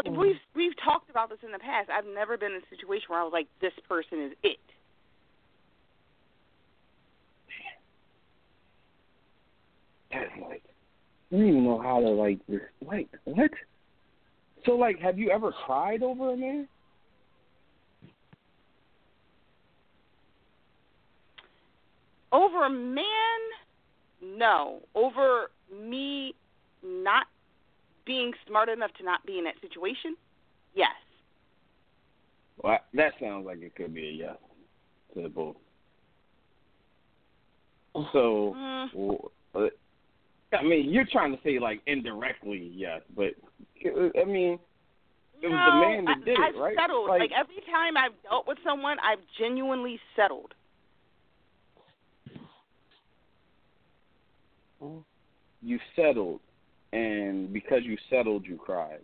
Because we've talked about this in the past. I've never been in a situation where I was like, this person is it. That's like, I don't even know how to like, what? So, like, have you ever cried over a man? Over a man? No. Over me not being smart enough to not be in that situation? Yes. Well, that sounds like it could be a yes to both. So, I mean, you're trying to say, like, indirectly yes, but, I mean, it was the man that did it, right? I've settled. Like, every time I've dealt with someone, I've genuinely settled. You settled. And because you settled, you cried.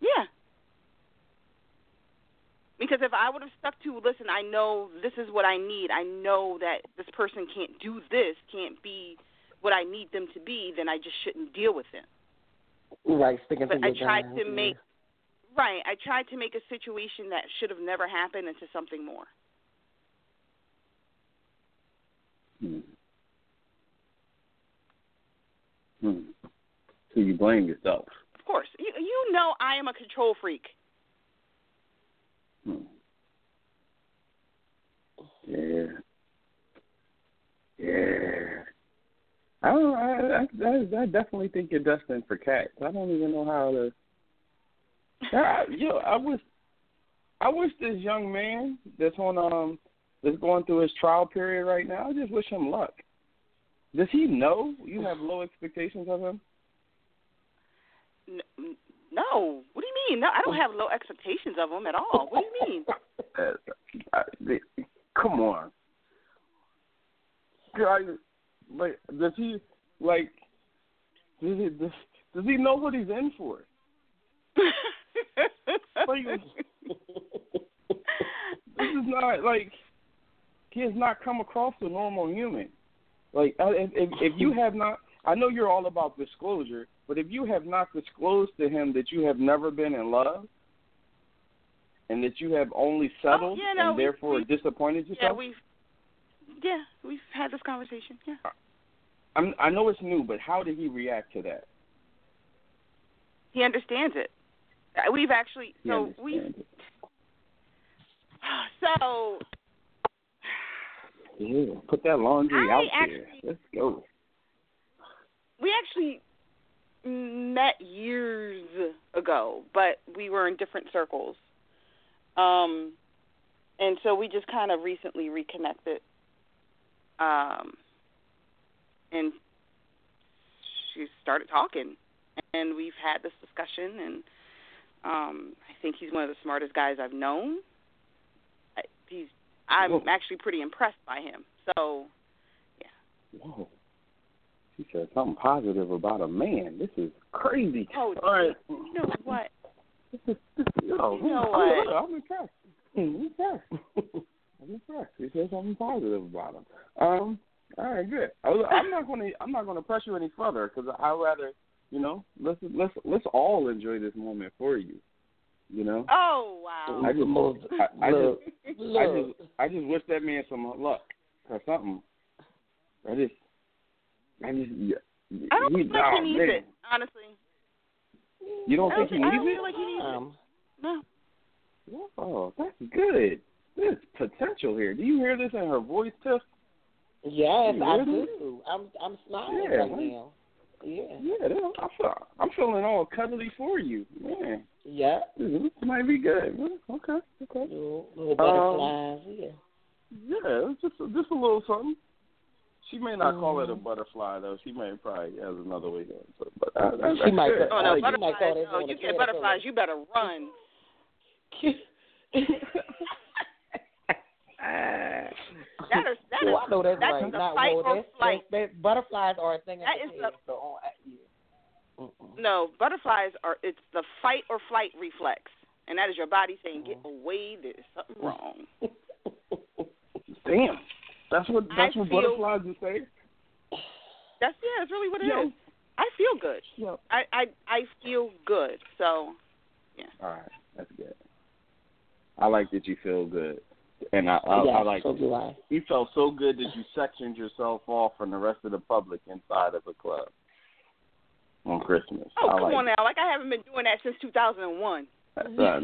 Yeah. Because if I would have stuck to, listen, I know this is what I need. I know that this person can't do this, can't be what I need them to be, then I just shouldn't deal with them. Right. I tried to make a situation that should have never happened into something more. until you blame yourself. Of course. You know I am a control freak. Yeah. Yeah. I definitely think you're destined for cats. I don't even know how to. I wish this young man that's going through his trial period right now, I just wish him luck. Does he know you have low expectations of him? No. What do you mean? No, I don't have low expectations of him at all. What do you mean? Come on. Does he know what he's in for? He has not come across a normal human. If you have not, I know you're all about disclosure, but if you have not disclosed to him that you have never been in love and that you have only settled disappointed yourself. We've had this conversation. Yeah. I know it's new, but how did he react to that? He understands it. Yeah, put that laundry out there. Let's go. We actually met years ago, but we were in different circles. And so we just kind of recently reconnected. And she started talking. And we've had this discussion. And I think he's one of the smartest guys I've known. I'm actually pretty impressed by him. So, yeah. Whoa. She said something positive about a man. This is crazy. Oh, all right. You know what? I'm impressed. I'm impressed. She said something positive about him. All right, good. I'm not going to press you any further because I'd rather, let's all enjoy this moment for you. Oh wow! I just wish that man some luck or something. I don't think he needs it, honestly. You don't think he needs it? No. Oh, that's good. There's potential here. Do you hear this in her voice, Tiff? Yes, I do. I'm smiling right now. Yeah, I'm feeling all cuddly for you, man. Yeah, this might be good. Okay. Little butterflies, just a little something. She may not call it a butterfly though. She may probably has another way. You get butterflies, you better run. Butterflies are a thing. No, butterflies are. It's the fight or flight reflex, and that is your body saying, "Get away! There's something wrong." Damn, that's what butterflies are saying. That's really what it is. I feel good. I feel good. So, yeah. All right, that's good. I like that you feel good. And I like so do I. You felt so good that you sectioned yourself off from the rest of the public inside of a club on Christmas. Oh, come on now. Like, I haven't been doing that since 2001. No.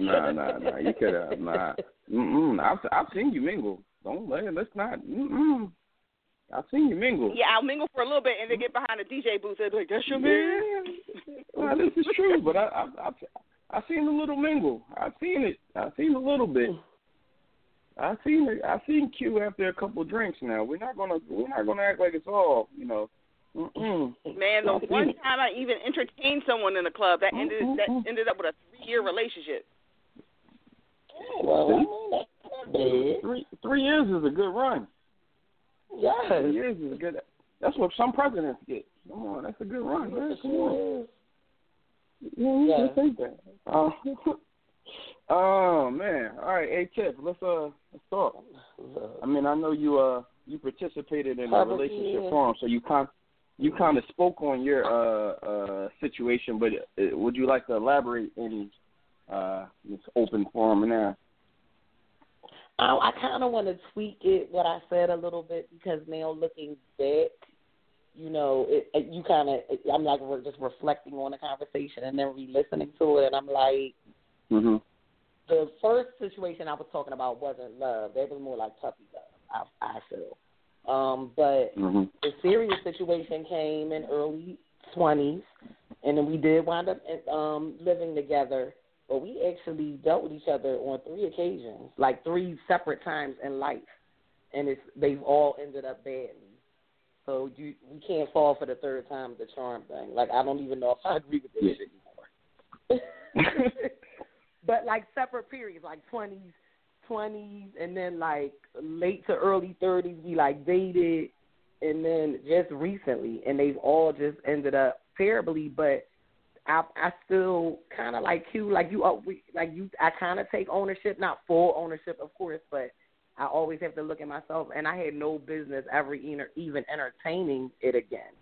You could have. I've seen you mingle. I've seen you mingle. Yeah, I'll mingle for a little bit and then get behind the DJ booth and be like, that's your man? Well, this is true, but I've seen a little mingle. I've seen it. I've seen a little bit. I seen Q after a couple of drinks. Now we're not gonna act like it's all Man, the one time I even entertained someone in the club that ended up with a 3-year relationship. Well, I mean, that's 3 years is a good run. Yeah, 3 years is good. That's what some presidents get. Come on, that's a good run. Man. Come on. Yeah, think that. Oh man! All right, hey Tiff, let's talk. I mean, I know you participated in a relationship forum, so you kind of spoke on your situation, but would you like to elaborate any this open forum now? I kind of want to tweak what I said a little bit because now looking back, you know, you kind of, I'm like just reflecting on the conversation and then re-listening to it, and I'm like, mm-hmm. The first situation I was talking about wasn't love. That was more like puppy love, I feel. But mm-hmm. the serious situation came in early 20s, and then we did wind up living together. But we actually dealt with each other on 3 occasions, like 3 separate times in life, and they've all ended up badly. So we can't fall for the 3rd time the charm thing. Like, I don't even know if I agree with this shit anymore. But, like, separate periods, like 20s, and then, like, late to early 30s, we, like, dated, and then just recently, and they've all just ended up terribly, but I still kind of I kind of take ownership, not full ownership, of course, but I always have to look at myself, and I had no business ever even entertaining it again.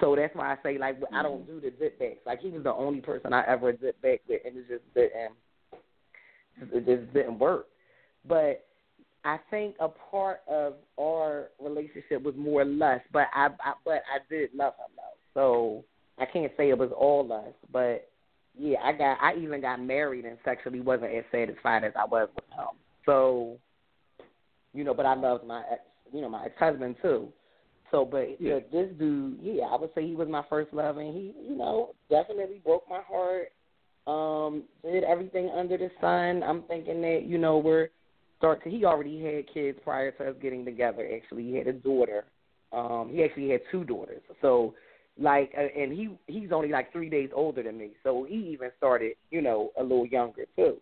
So that's why I say, like, I don't do the zip backs. Like, he was the only person I ever zip back with, and it just didn't work. But I think a part of our relationship was more lust, but I did love him, though. So I can't say it was all lust, but, yeah, I even got married and sexually wasn't as satisfied as I was with him. So, you know, but I loved my ex-husband, too. So, but yeah. This dude, yeah, I would say he was my first love, and he, you know, definitely broke my heart, did everything under the sun. I'm thinking that, you know, he already had kids prior to us getting together, actually. He had a daughter. He actually had 2 daughters. So, like, and he's only, like, 3 days older than me. So he even started, you know, a little younger, too.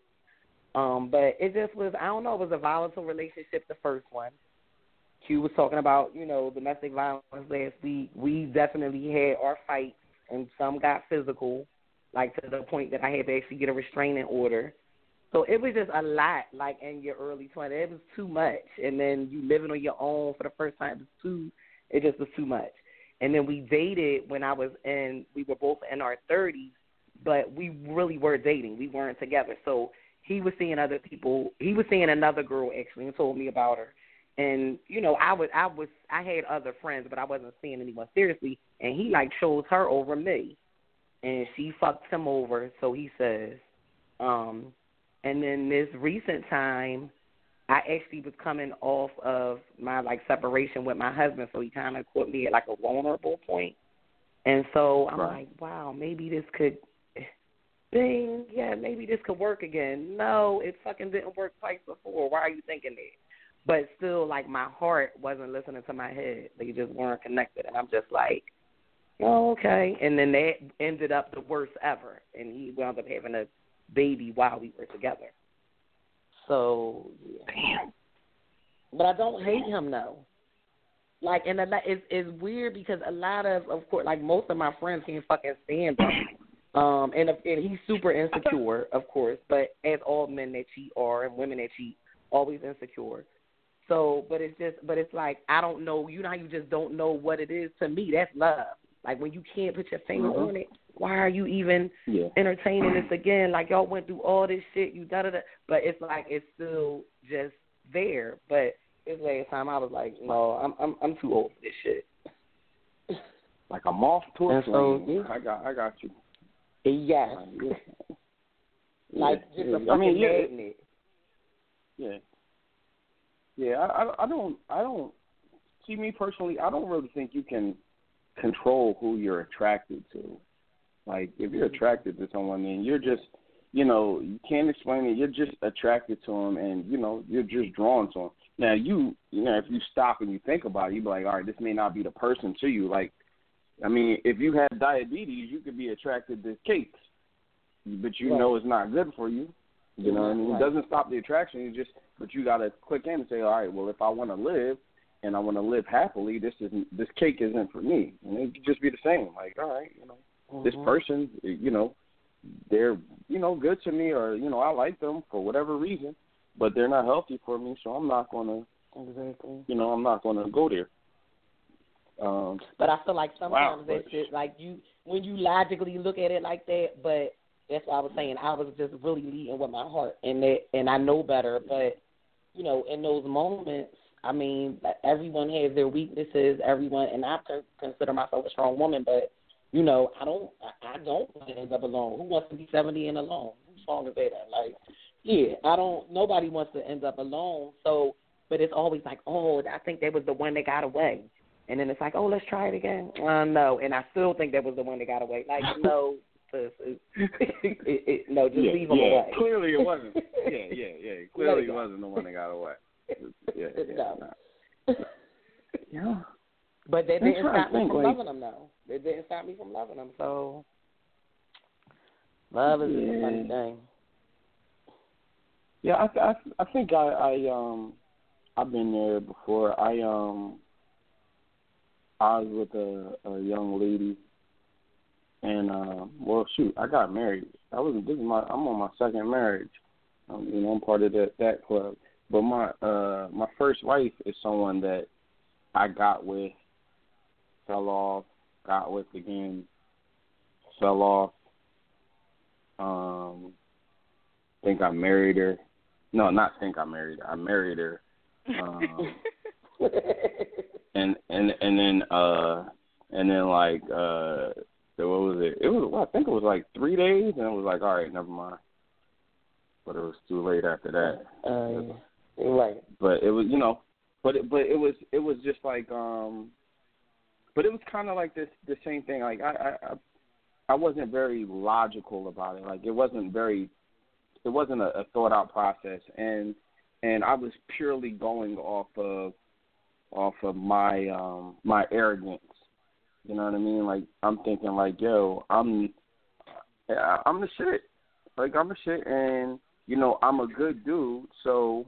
But it just was, I don't know, it was a volatile relationship, the first one. Q was talking about, you know, domestic violence last week. We definitely had our fights, and some got physical, like to the point that I had to actually get a restraining order. So it was just a lot, like in your early 20s. It was too much. And then you living on your own for the first time, it just was too much. And then we dated when we were both in our 30s, but we really were dating. We weren't together. So he was seeing other people. He was seeing another girl, actually, and told me about her. And, you know, I had other friends, but I wasn't seeing anyone seriously. And he, like, chose her over me. And she fucked him over, so he says. And then this recent time, I actually was coming off of my, like, separation with my husband, so he kind of caught me at, like, a vulnerable point. And so I'm like, wow, maybe this could, bing, yeah, maybe this could work again. No, it fucking didn't work twice before. Why are you thinking that? But still, like, my heart wasn't listening to my head. They just weren't connected. And I'm just like, oh, okay. And then that ended up the worst ever. And he wound up having a baby while we were together. So, yeah. Damn. But I don't hate him, though. Like, and it's weird because a lot of course, like, most of my friends can't fucking stand him. And he's super insecure, of course. But as all men that cheat are and women that cheat, always insecure. So, but it's like, I don't know, you know how you just don't know what it is? To me, that's love. Like, when you can't put your finger mm-hmm. on it, why are you even entertaining this again? Like, y'all went through all this shit, you da-da-da. But it's like, it's still just there. But this last time, I was like, no, I'm too old for this shit. Like, I'm off to a plane. I got you. Yes. Like, just a fucking magnet. Yeah. Yeah, I don't see, me personally, I don't really think you can control who you're attracted to. Like, if you're attracted to someone, then you're just, you know, you can't explain it. You're just attracted to them, and, you know, you're just drawn to them. Now, you know, if you stop and you think about it, you'd be like, all right, this may not be the person to you. Like, I mean, if you had diabetes, you could be attracted to cakes, but you know it's not good for you. You know what I mean? It doesn't stop the attraction. You just, but you got to click in and say, all right, well, if I want to live and I want to live happily, this cake isn't for me. And it could just be the same. Like, all right, you know, this person, you know, they're, you know, good to me, or, you know, I like them for whatever reason, but they're not healthy for me, so I'm not going to, you know, I'm not going to go there. But I feel like sometimes that's just like you, when you logically look at it like that, but that's what I was saying. I was just really leading with my heart, and I know better. But, you know, in those moments, I mean, everyone has their weaknesses, everyone, and I consider myself a strong woman, but, you know, I don't want to end up alone. Who wants to be 70 and alone? Who's wrong with that? Like, yeah, nobody wants to end up alone. So, but it's always like, oh, I think that was the one that got away. And then it's like, oh, let's try it again. No, and I still think that was the one that got away. Like, no. Leave them away. Clearly it wasn't. Yeah. Clearly it wasn't the one that got away. No. But that didn't stop me from loving them, though. It didn't stop me from loving them. So love is a funny thing. Yeah, I think I've been there before. I was with a young lady. And, I got married. I'm on my second marriage. I'm part of that club. But my first wife is someone that I got with, fell off, got with again, fell off. I married her. And then so what was it? I think it was like 3 days, and it was like, all right, never mind. But it was too late after that. Right. But it was, it was just like, but it was kind of like the same thing. Like I wasn't very logical about it. Like it wasn't a thought out process, and I was purely going off of my arrogance. You know what I mean? Like, I'm thinking, like, yo, I'm the shit. Like, I'm the shit, and, I'm a good dude, so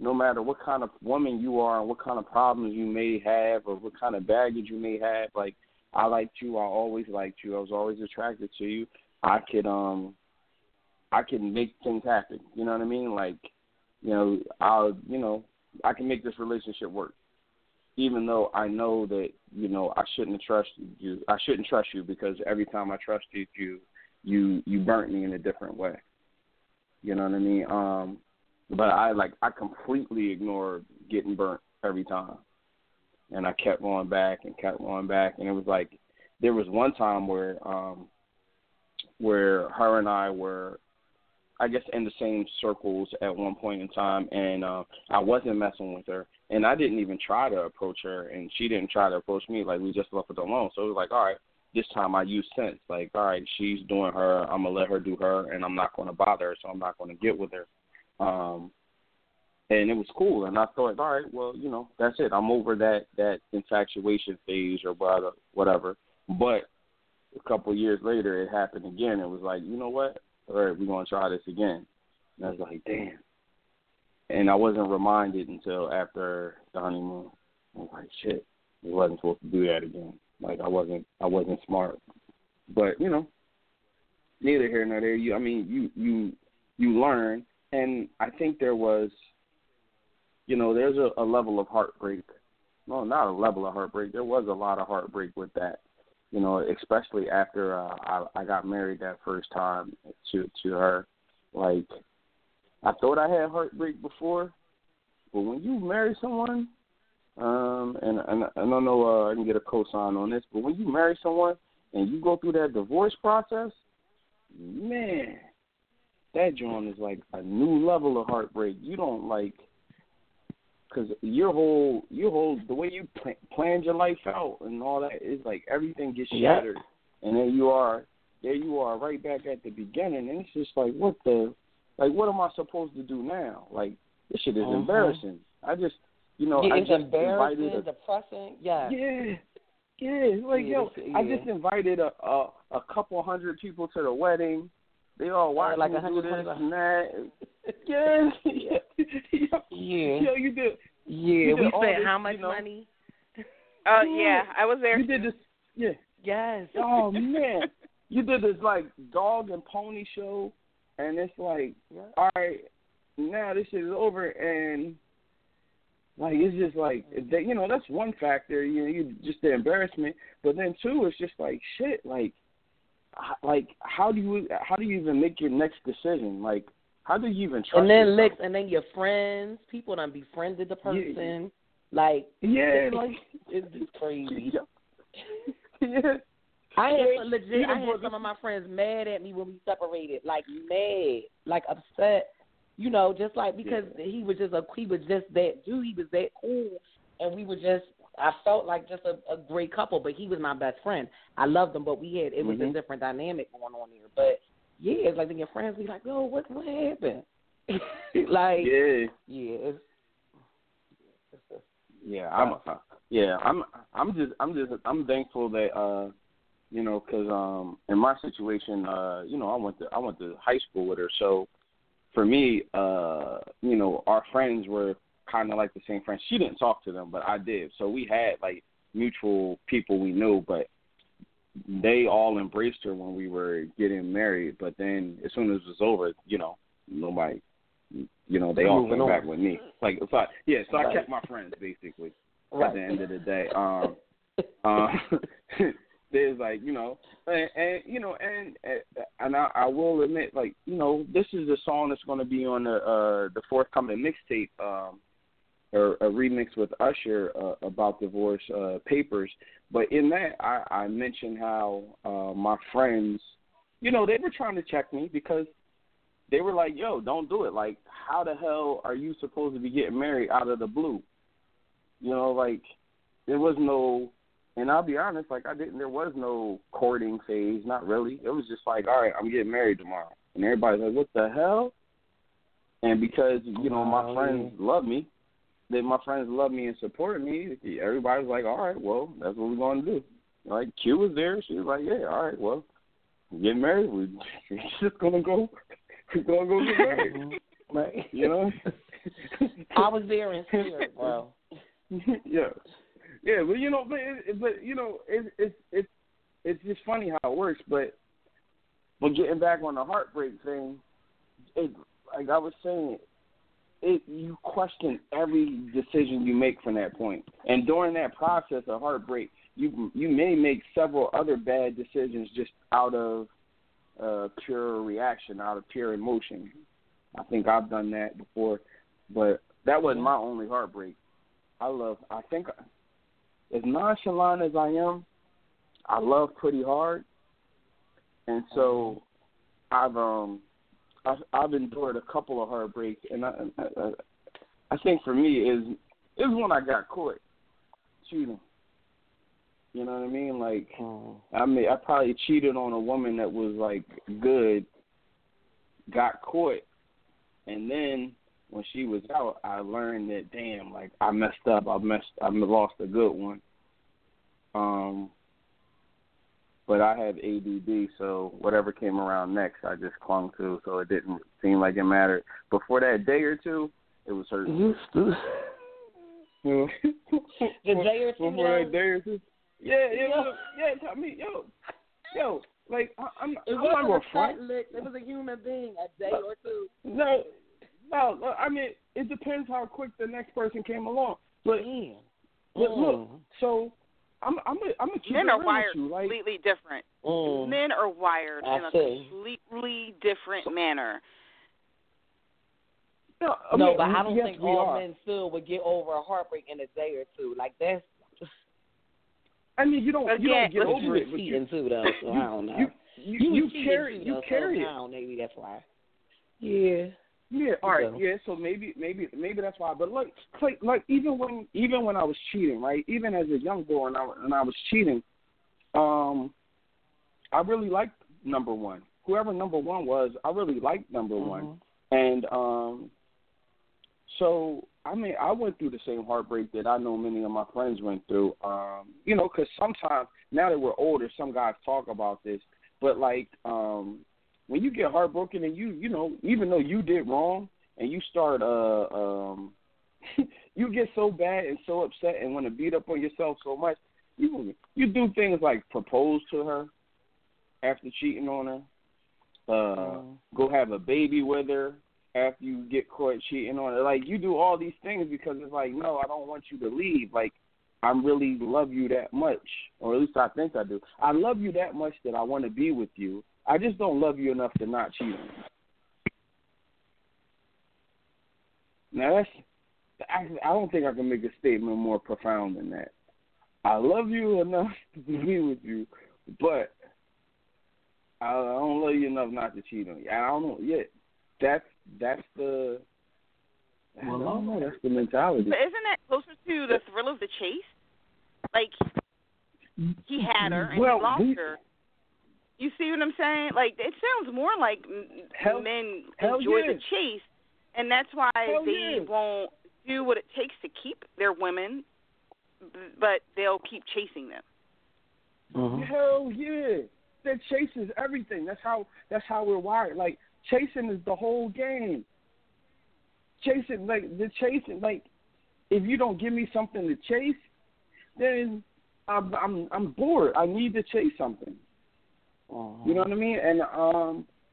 no matter what kind of woman you are and what kind of problems you may have or what kind of baggage you may have, like, I liked you. I always liked you. I was always attracted to you. I can make things happen. You know what I mean? Like, I can make this relationship work. Even though I know that, I shouldn't trust you. I shouldn't trust you because every time I trusted you, you burnt me in a different way. You know what I mean? But I completely ignored getting burnt every time. And I kept going back and kept going back. And it was like, there was one time where her and I were, I guess, in the same circles at one point in time. And I wasn't messing with her. And I didn't even try to approach her, and she didn't try to approach me. Like, we just left it alone. So it was like, all right, this time I used sense. Like, all right, she's doing her. I'm going to let her do her, and I'm not going to bother her, so I'm not going to get with her. And it was cool. And I thought, all right, well, that's it. I'm over that infatuation phase or whatever. But a couple of years later, it happened again. It was like, you know what? All right, we're going to try this again. And I was like, damn. And I wasn't reminded until after the honeymoon. I was like, shit, I wasn't supposed to do that again. Like, I wasn't smart. But, neither here nor there. You learn. And I think there was, there's a level of heartbreak. No, not a level of heartbreak. There was a lot of heartbreak with that. Especially after I got married that first time to her. Like, I thought I had heartbreak before, but when you marry someone, and I don't know, I can get a cosign on this, but when you marry someone and you go through that divorce process, man, that joint is like a new level of heartbreak. You don't like, because your whole the way you planned your life out and all that is like everything gets shattered, and there you are right back at the beginning, and it's just like what am I supposed to do now? Like, this shit is embarrassing. I just, it's embarrassing, depressing. Yeah. Yeah. Yeah. Like, I just invited a couple hundred people to the wedding. They all watched me do this and that. Yeah. Yo, you did. Yeah. We spent how much money? Oh, yeah. I was there. You did this. Yeah. Yes. Oh, man. You did this, like, dog and pony show. And it's like, all right, now this shit is over, and like it's just like, that's one factor, you just the embarrassment. But then two, it's just like shit, like how do you even make your next decision? Like, how do you even trust? And then yourself? And then your friends, people done befriended the person. Like, yeah, like it's just crazy. Yeah. I had some of my friends mad at me when we separated, like mad, like upset, you know, just like because he was just that dude, he was that cool, and we were just, I felt like just a great couple, but he was my best friend. I loved him, but we had, it was a different dynamic going on here. But yeah, it's like when your friends be like, yo, what happened? Like, I'm thankful that, you know, because in my situation, you know, I went to high school with her. So for me, you know, our friends were kind of like the same friends. She didn't talk to them, but I did. So we had like mutual people we knew, but they all embraced her when we were getting married. But then as soon as it was over, you know, nobody, you know, they all came back with me. Like, so I kept my friends basically at the end of the day. There's like, you know, and I will admit, like, you know, this is a song that's going to be on the forthcoming mixtape, or a remix with Usher about divorce papers. But in that, I mentioned how my friends, you know, they were trying to check me because they were like, yo, don't do it. Like, how the hell are you supposed to be getting married out of the blue? You know, like, there was no... And I'll be honest, like there was no courting phase, not really. It was just like, all right, I'm getting married tomorrow. And everybody's like, what the hell? And because, you know, my friends love me, and support me, everybody's like, all right, well, that's what we're going to do. Like, Q was there. She was like, yeah, all right, well, we're getting married. We're just going to go. We're going to go get married. Right? You know? I was there in spirit, bro. Yeah. Yeah, but you know, it's just funny how it works. But getting back on the heartbreak thing, it, like I was saying, you question every decision you make from that point. And during that process of heartbreak, you may make several other bad decisions just out of pure reaction, out of pure emotion. I think I've done that before, but that wasn't my only heartbreak. As nonchalant as I am, I love pretty hard, and so I've endured a couple of heartbreaks, and I think for me is when I got caught cheating. You know what I mean? Like I probably cheated on a woman that was like good, got caught, and then when she was out, I learned that, damn, like, I messed up. I lost a good one. But I have ADD, so whatever came around next, I just clung to, so it didn't seem like it mattered. But for that day or two, it was hurting. The day or two? That day or two? Yeah, I mean, yo. Like, I'm not going to front. It was a human being, a day or two. No, I mean, it depends how quick the next person came along. But look, so I'm a keep men it are wired you, like, completely different. Men are wired completely different manner. I don't think all men still would get over a heartbreak in a day or two. Like that's. I mean, you don't get over it. Cheating too, though. So I don't know. You carry it. I don't know, maybe that's why. Yeah. Yeah, all right, yeah, so maybe that's why. But like even when I was cheating, right, even as a young boy and I was cheating, I really liked number one. Whoever number one was, I really liked number one. And so, I mean, I went through the same heartbreak that I know many of my friends went through, you know, because sometimes, now that we're older, some guys talk about this, but like when you get heartbroken and you know, even though you did wrong and you start you get so bad and so upset and want to beat up on yourself so much, you do things like propose to her after cheating on her, go have a baby with her after you get caught cheating on her. Like, you do all these things because it's like, no, I don't want you to leave. Like, I really love you that much, or at least I think I do. I love you that much that I want to be with you. I just don't love you enough to not cheat on you. Now, that's I don't think I can make a statement more profound than that. I love you enough to be with you, but I don't love you enough not to cheat on you. I don't know yet. That's the mentality. But isn't that closer to the thrill of the chase? Like, he had her and he lost her. You see what I'm saying? Like, it sounds more like men enjoy the chase, and that's why they won't do what it takes to keep their women, but they'll keep chasing them. Uh-huh. Hell yeah. That chase is everything. That's how we're wired. Like, chasing is the whole game. Chasing, if you don't give me something to chase, then I'm bored. I need to chase something. Uh-huh. You know what I mean? And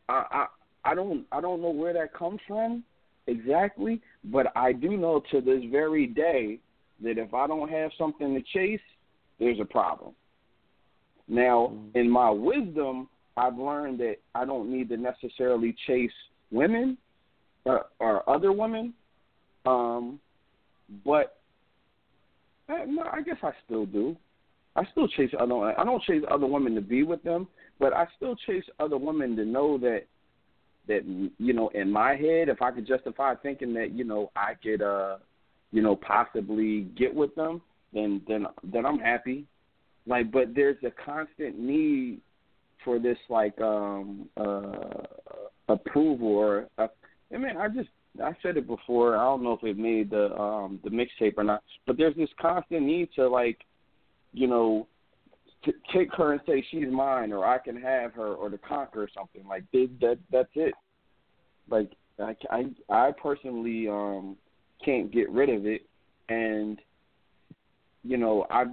I don't know where that comes from exactly, but I do know to this very day that if I don't have something to chase, there's a problem. Now, in my wisdom, I've learned that I don't need to necessarily chase women or other women, but I guess I still do. I don't chase other women to be with them, but I still chase other women to know that you know, in my head, if I could justify thinking that, you know, I could possibly get with them, then I'm happy. Like, but there's a constant need for this, like, approval. I said it before. I don't know if it made the mixtape or not, but there's this constant need to, like, you know, to take her and say she's mine, or I can have her, or to conquer or something. Like, that's it. Like, I personally can't get rid of it, and you know, I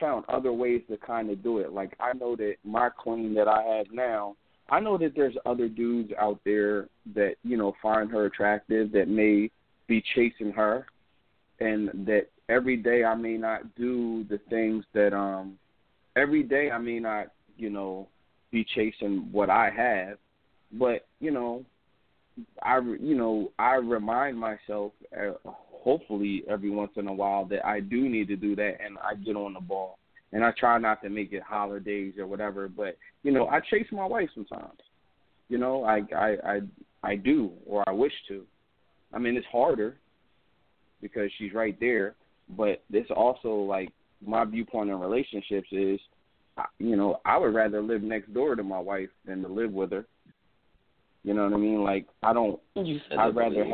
found other ways to kind of do it. Like, I know that my queen that I have now, I know that there's other dudes out there that, you know, find her attractive, that may be chasing her, and that every day I may not do the things that every day I may not, you know, be chasing what I have, but, you know, I remind myself hopefully every once in a while that I do need to do that, and I get on the ball. And I try not to make it holidays or whatever, but, you know, I chase my wife sometimes. You know, I do, or I wish to. I mean, it's harder because she's right there, but it's also, like, my viewpoint in relationships is, you know, I would rather live next door to my wife than to live with her. You know what I mean? Like, I'd rather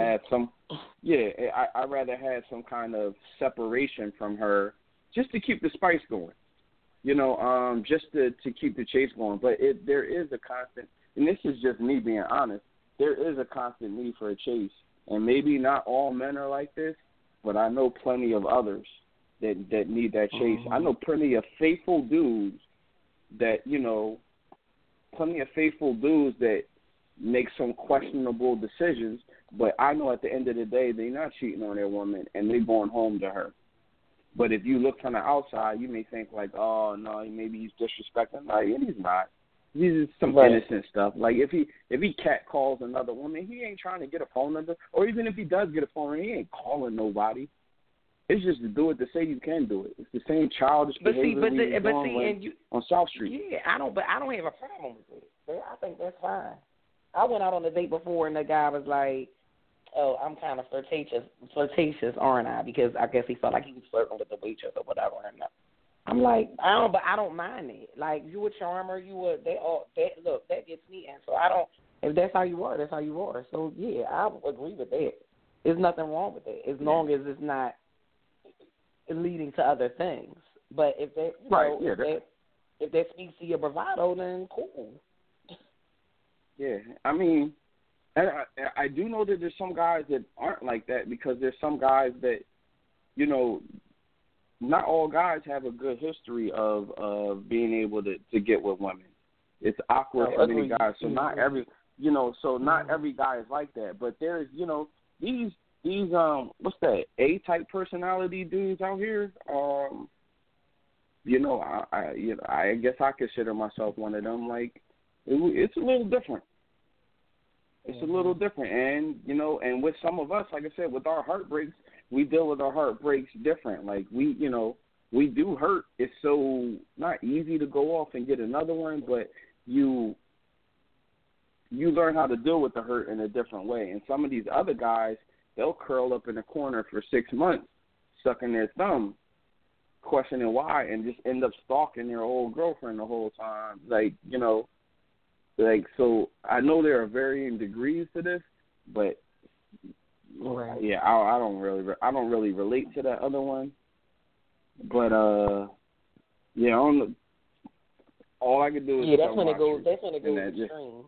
have some kind of separation from her just to keep the spice going, you know, just to keep the chase going. But there is a constant, and this is just me being honest, there is a constant need for a chase. And maybe not all men are like this, but I know plenty of others that need that chase. Mm-hmm. I know plenty of faithful dudes that make some questionable decisions, but I know at the end of the day they're not cheating on their woman and they're going home to her. But if you look from the outside, you may think like, oh, no, maybe he's disrespecting. Like, and he's not. He's just some innocent stuff. Like, if he catcalls another woman, he ain't trying to get a phone number. Or even if he does get a phone number, he ain't calling nobody. It's just to do it to say you can do it. It's the same childish behavior on South Street. Yeah, I don't have a problem with it. I think that's fine. I went out on a date before, and the guy was like, oh, I'm kind of flirtatious, aren't I? Because I guess he felt like he was flirting with the waitress or whatever. And I'm like, I don't mind it. Like, you a charmer, that gets me in. So I don't, if that's how you are, that's how you are. So, yeah, I agree with that. There's nothing wrong with that, as long as it's not leading to other things. But if that, if that speaks to your bravado, then cool. Yeah, I mean, I do know that there's some guys that aren't like that, because there's some guys that, you know, not all guys have a good history of being able to get with women. It's awkward for many guys, so not every guy is like that. But there's, you know, these what's that, A-type personality dudes out here. You know, I guess I consider myself one of them. Like, it's a little different. It's a little different, and, you know, and with some of us, like I said, with our heartbreaks, we deal with our heartbreaks different. Like, we, you know, we do hurt. It's so not easy to go off and get another one, but you learn how to deal with the hurt in a different way. And some of these other guys, they'll curl up in the corner for 6 months, sucking their thumb, questioning why, and just end up stalking their old girlfriend the whole time. Like, you know, like, so I know there are varying degrees to this, but right. Yeah, I don't really relate to that other one. But yeah, on the, all I could do is that's when it goes extreme.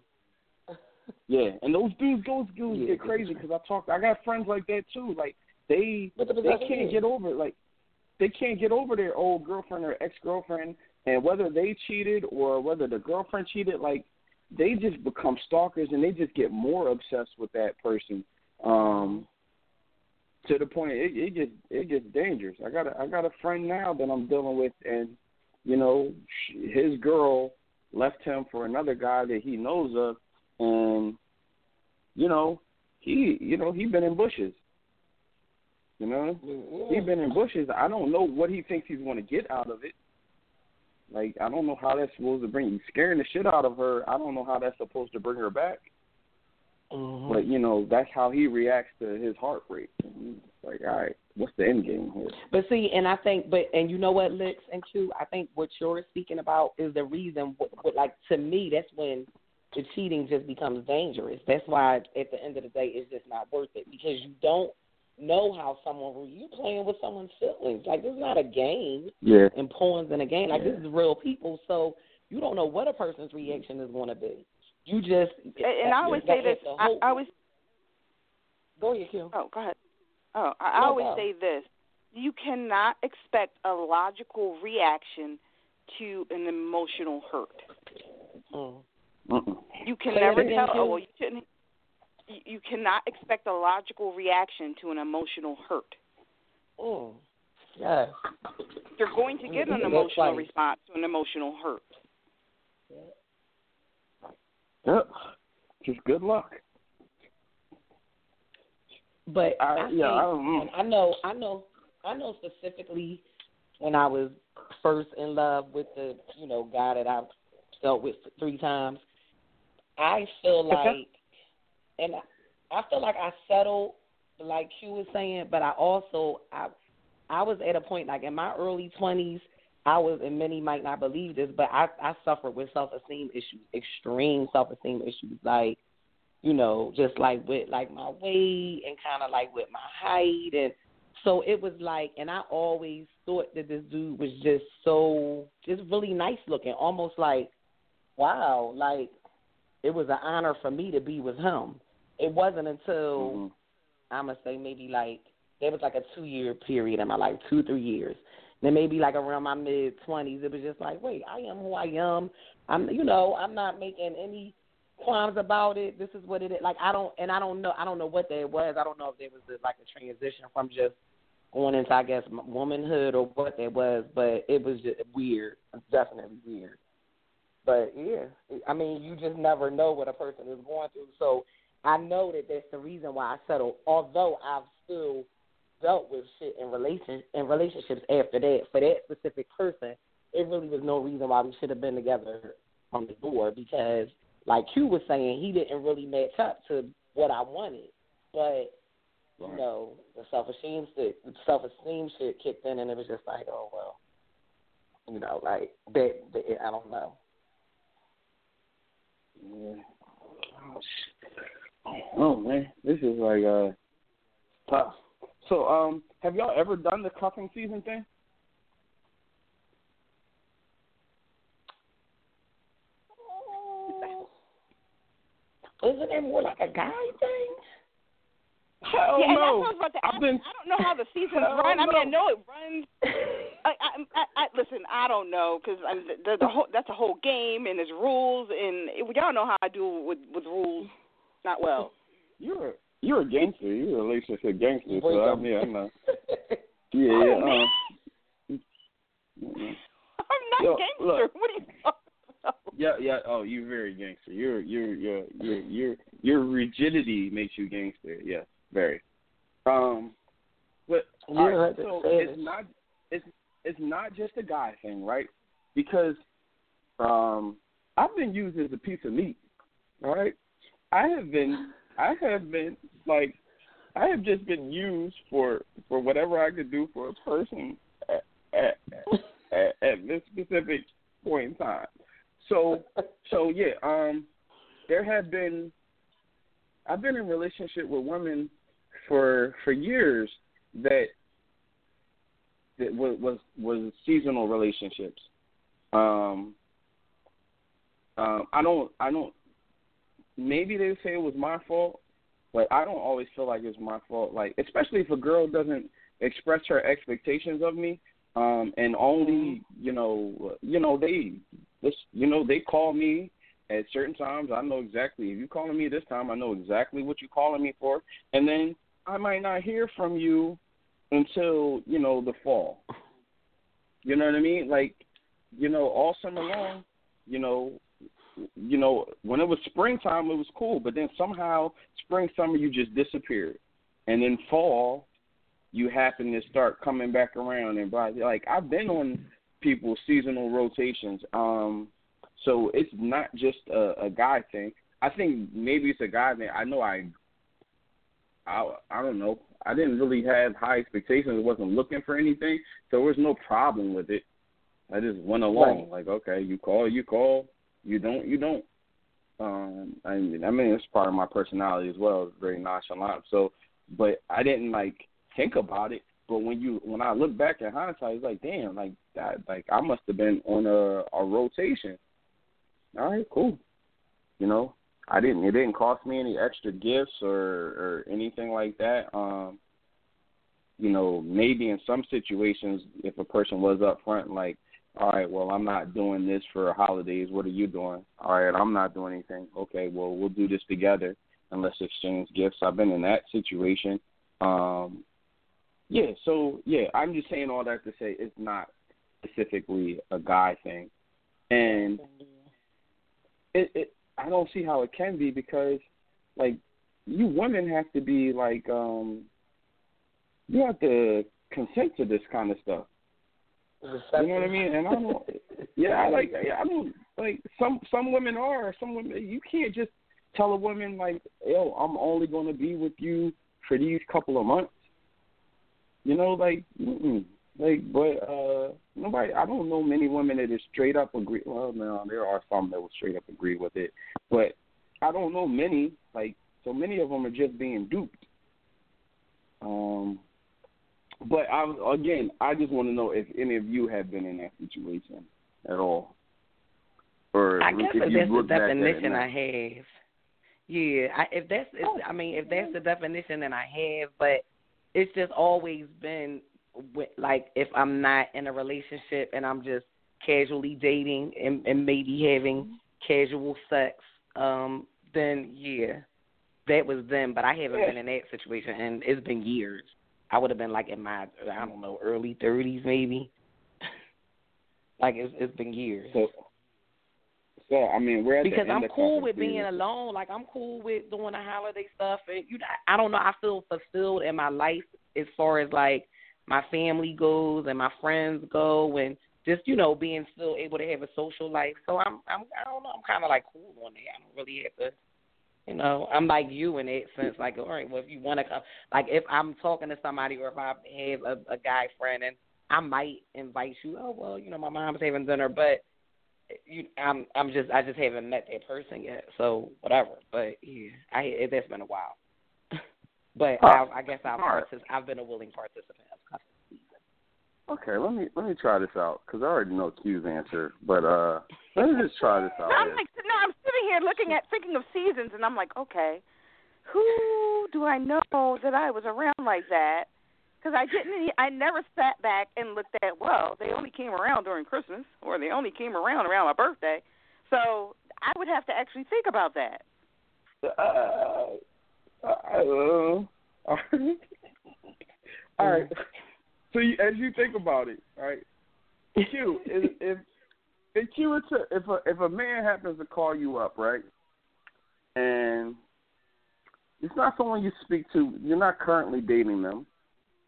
Yeah, and those dudes get crazy because I got friends like that too. Like they can't get over it. Like they can't get over their old girlfriend or ex-girlfriend, and whether they cheated or whether the girlfriend cheated, like they just become stalkers and they just get more obsessed with that person. To the point it gets dangerous. I got a friend now that I'm dealing with, and you know his girl left him for another guy that he knows of, and he been in bushes. You know, he's been in bushes. I don't know what he thinks he's going to get out of it. Like, I don't know how that's supposed to bring you. Scaring the shit out of her, I don't know how that's supposed to bring her back. Mm-hmm. But, you know, that's how he reacts to his heartbreak. Like, all right, what's the end game here? But see, and I think, and you know what, Lix and Q, I think what you're speaking about is the reason, like, to me, that's when the cheating just becomes dangerous. That's why, at the end of the day, it's just not worth it, because you don't know how you're playing with someone's feelings. Like, this is not a game. Yeah. And pawns in a game. Like, this is real people, so you don't know what a person's reaction is going to be. You just... And I always say this. I always... Go ahead, Kim. Oh, go ahead. Oh, I always say this. You cannot expect a logical reaction to an emotional hurt. Mm. Uh-uh. You can never tell... Oh, well, you shouldn't... You cannot expect a logical reaction to an emotional hurt. Oh, yes. You're going to get an emotional response to an emotional hurt. Yep. Just good luck. But I know specifically when I was first in love with the guy that I've dealt with 3 times, I feel like. And I feel like I settled, like Q was saying, but I also, I was at a point, like in my early 20s, I was, and many might not believe this, but I suffered with self-esteem issues, extreme self-esteem issues, like, just like with like my weight and kind of like with my height. And so it was like, and I always thought that this dude was just so, just really nice looking, almost like, wow, like it was an honor for me to be with him. It wasn't until, I'm going to say maybe like, there was like a 2-year period in my life, 2-3 years. Then maybe like around my mid-20s, it was just like, wait, I am who I am. I'm not making any qualms about it. This is what it is. Like, I don't know what that was. I don't know if there was like a transition from just going into, I guess, womanhood or what that was, but it was just weird. Definitely weird. But, yeah, I mean, you just never know what a person is going through. So I know that that's the reason why I settled, although I've still dealt with shit in relationships after that. For that specific person, it really was no reason why we should have been together from the door because, like Q was saying, he didn't really match up to what I wanted. But, right. The self-esteem shit kicked in, and it was just like, oh, well, like, that I don't know. Yeah. Oh man, this is like tough. So, have y'all ever done the cuffing season thing? Isn't it more like a guy thing? Hell yeah, no. And that's what I was about to ask. I don't know how the seasons run. No. I mean, I know it runs. Listen, I don't know because that's a whole game and there's rules and y'all know how I do with rules. Not well. You're a gangster. You're a relationship gangster. So I'm not. Yeah. I'm not gangster. Look, what are you talking? Yeah. Oh, you're very gangster. Your rigidity makes you gangster. Yeah, very. But Right, so it's not just a guy thing, right? Because I've been used as a piece of meat. All right, I have just been used for whatever I could do for a person at this specific point in time. So yeah, I've been in relationship with women for years that was seasonal relationships. I don't. Maybe they say it was my fault, but I don't always feel like it's my fault. Like, especially if a girl doesn't express her expectations of me, and only they call me at certain times. I know exactly if you're calling me this time. I know exactly what you're calling me for, and then I might not hear from you until the fall. You know what I mean? Like, all summer long, when it was springtime, it was cool. But then somehow, spring, summer, you just disappeared. And then fall, you happen to start coming back around. And like, I've been on people's seasonal rotations. So it's not just a guy thing. I think maybe it's a guy thing. I know I don't know. I didn't really have high expectations. I wasn't looking for anything. So there was no problem with it. I just went along. Right. Like, okay, you call. You don't. I mean, it's part of my personality as well. It's very nonchalant. So, but I didn't think about it. But when I look back in hindsight, it's like, damn, I must have been on a rotation. All right, cool. It didn't cost me any extra gifts or anything like that. Maybe in some situations, if a person was up front, like, all right, well, I'm not doing this for holidays. What are you doing? All right, I'm not doing anything. Okay, well, we'll do this together and let's exchange gifts. I've been in that situation. I'm just saying all that to say it's not specifically a guy thing. And I don't see how it can be because, you women have to be, you have to consent to this kind of stuff. You know what I mean? And I don't. Some women are. Some women, you can't just tell a woman yo, I'm only going to be with you for these couple of months. But nobody. I don't know many women that is straight up agree. Well, no, there are some that will straight up agree with it, but I don't know many. So many of them are just being duped. But I just want to know if any of you have been in that situation at all. Or I guess if that's the definition I have. Yeah, if that's the definition, then I have. But it's just always been if I'm not in a relationship and I'm just casually dating and maybe having casual sex, then yeah, that was them. But I haven't been in that situation, and it's been years. I would have been in my, early 30s maybe. It's been years. So we're at because the I'm cool with being alone. I'm cool with doing the holiday stuff. And I don't know. I feel fulfilled in my life as far as my family goes and my friends go, and just being still able to have a social life. So I don't know. I'm kind of cool on that. I don't really have to. I'm like you in that sense. All right, well, if you want to come, if I'm talking to somebody or if I have a guy friend and I might invite you, oh, well, my mom's having dinner, but I just haven't met that person yet, so whatever. But yeah, that's been a while. But I've been a willing participant of season. Okay, let me try this out because I already know Q's answer, but let me just try this out. I'm sitting here thinking of seasons, and I'm like, okay, who do I know that I was around like that? Because I never sat back and looked at, well, they only came around during Christmas, or they only came around my birthday. So I would have to actually think about that. All right. So as you think about it, all right, Q, if a man happens to call you up, right, and it's not someone you speak to, you're not currently dating them,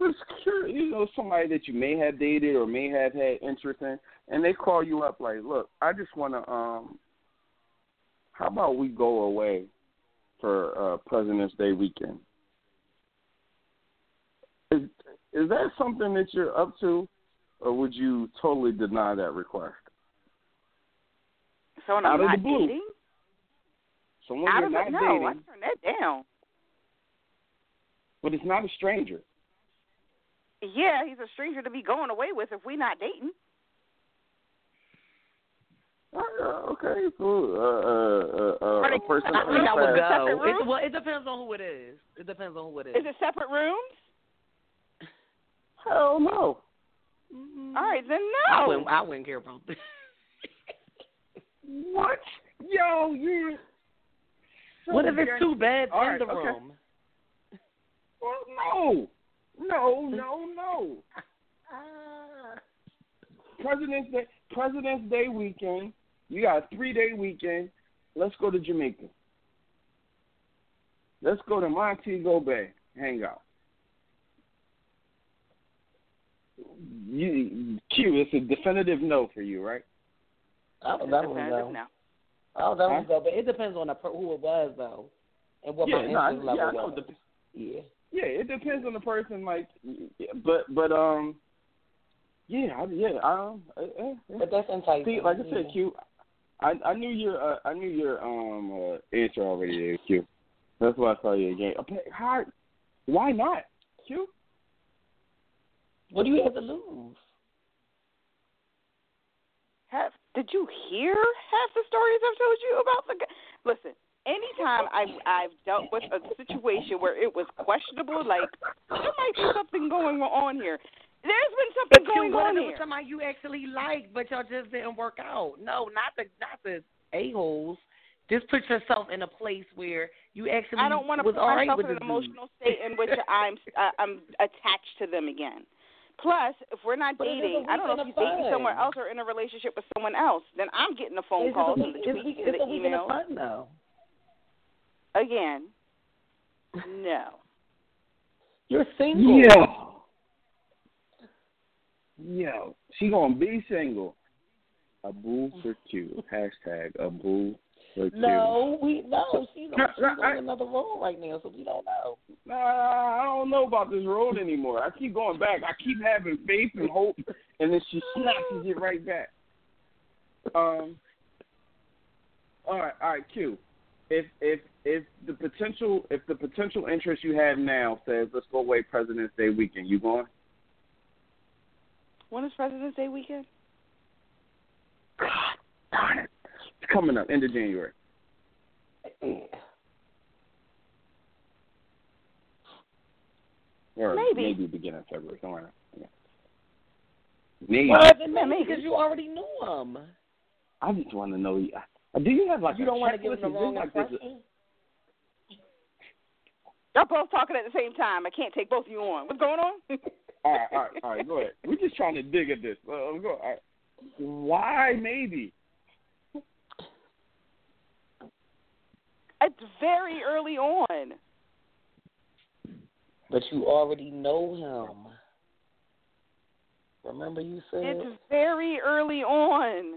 was curious, you know, somebody that you may have dated or may have had interest in, and they call you up like, look, I just want to, how about we go away for President's Day weekend? Is that something that you're up to, or would you totally deny that request? Someone I'm not dating? Someone you're not dating. No, I turn that down. But it's not a stranger. Yeah, he's a stranger to be going away with if we're not dating. Okay, cool. A person. I think I would go. Well, it depends on who it is. Is it separate rooms? Hell no. Mm-hmm. All right, then no. I wouldn't care about this. What? Yo, you. So what if it's two beds in the room? Well, no. President's Day weekend. You got a 3-day weekend. Let's go to Jamaica. Let's go to Montego Bay. Hang out. Q, it's a definitive no for you, right? I would definitely go, but it depends on who it was, though, and what my interest level was. Yeah, it depends on the person, like, but that's enticing. See, like I said, Q, I knew your answer already there, Q. That's why I saw you again. How? Why not, Q? What do you have to lose? Did you hear half the stories I've told you about the guy? Listen, anytime I've dealt with a situation where it was questionable, like, there might be something going on here. There's been something going on here. But you wanted to do somebody you actually liked, but y'all just didn't work out. No, not the a-holes. Just put yourself in a place where you actually was all right with the dude. I don't want to put myself in an emotional state in which I'm attached to them again. Plus, if we're not dating, I don't know if he's dating somewhere else or in a relationship with someone else, then I'm getting the phone calls and the tweets and the emails. It's fun, though. Again, no. You're single. Yo, she gonna be single. A boo for Q. Hashtag a boo for Q. No, she's on another road right now, so we don't know. I don't know about this road anymore. I keep going back. I keep having faith and hope, and then she snatches it right back. All right, Q. If the potential interest you have now says let's go away President's Day weekend, you going? When is President's Day weekend? God darn it! It's coming up end of January. Or maybe beginning of February somewhere. Yeah. Maybe. Because you already knew him. I just want to know. Do you have like you don't want to give him the wrong impression? Y'all both talking at the same time. I can't take both of you on. What's going on? all right. Go ahead. We're just trying to dig at this. All right. Why maybe? It's very early on. But you already know him. Remember you said? It's very early on.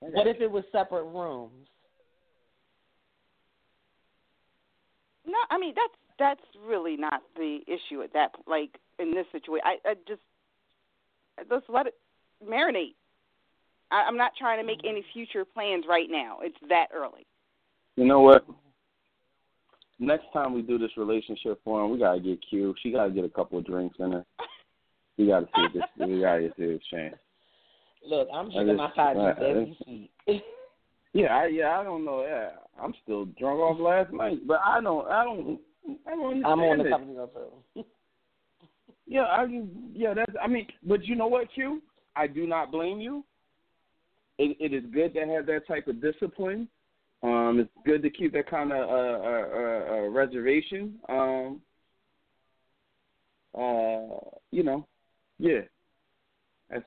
What if it was separate rooms? No, I mean, that's really not the issue at that point. Like, in this situation, I just let it marinate. I'm not trying to make any future plans right now. It's that early. You know what? Next time we do this relationship forum, we gotta get Q. She gotta get a couple of drinks in her. We gotta see this. We gotta see this change. Look, I'm drinking my side every week. I don't know. Yeah, I'm still drunk off last night, but I don't. I'm on the company too. But you know what, Q? I do not blame you. It is good to have that type of discipline. It's good to keep that kind of reservation. That's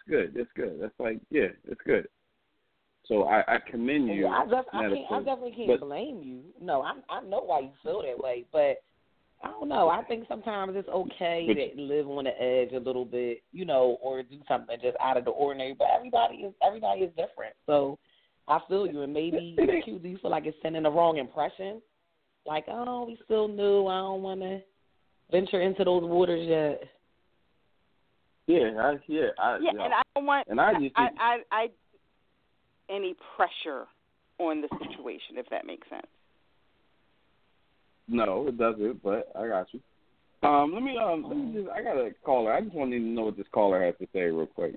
good. That's like, yeah, it's good. So I commend you. I definitely can't blame you. No, I know why you feel that way, but I don't know. I think sometimes it's okay to live on the edge a little bit, you know, or do something just out of the ordinary. But everybody is different. So I feel you. And maybe you feel like it's sending the wrong impression. Like, oh, we still new. I don't want to venture into those waters yet. And I don't want any pressure on the situation, if that makes sense. No, it doesn't, but I got you. Let me I got a caller. I just wanted to know what this caller has to say real quick.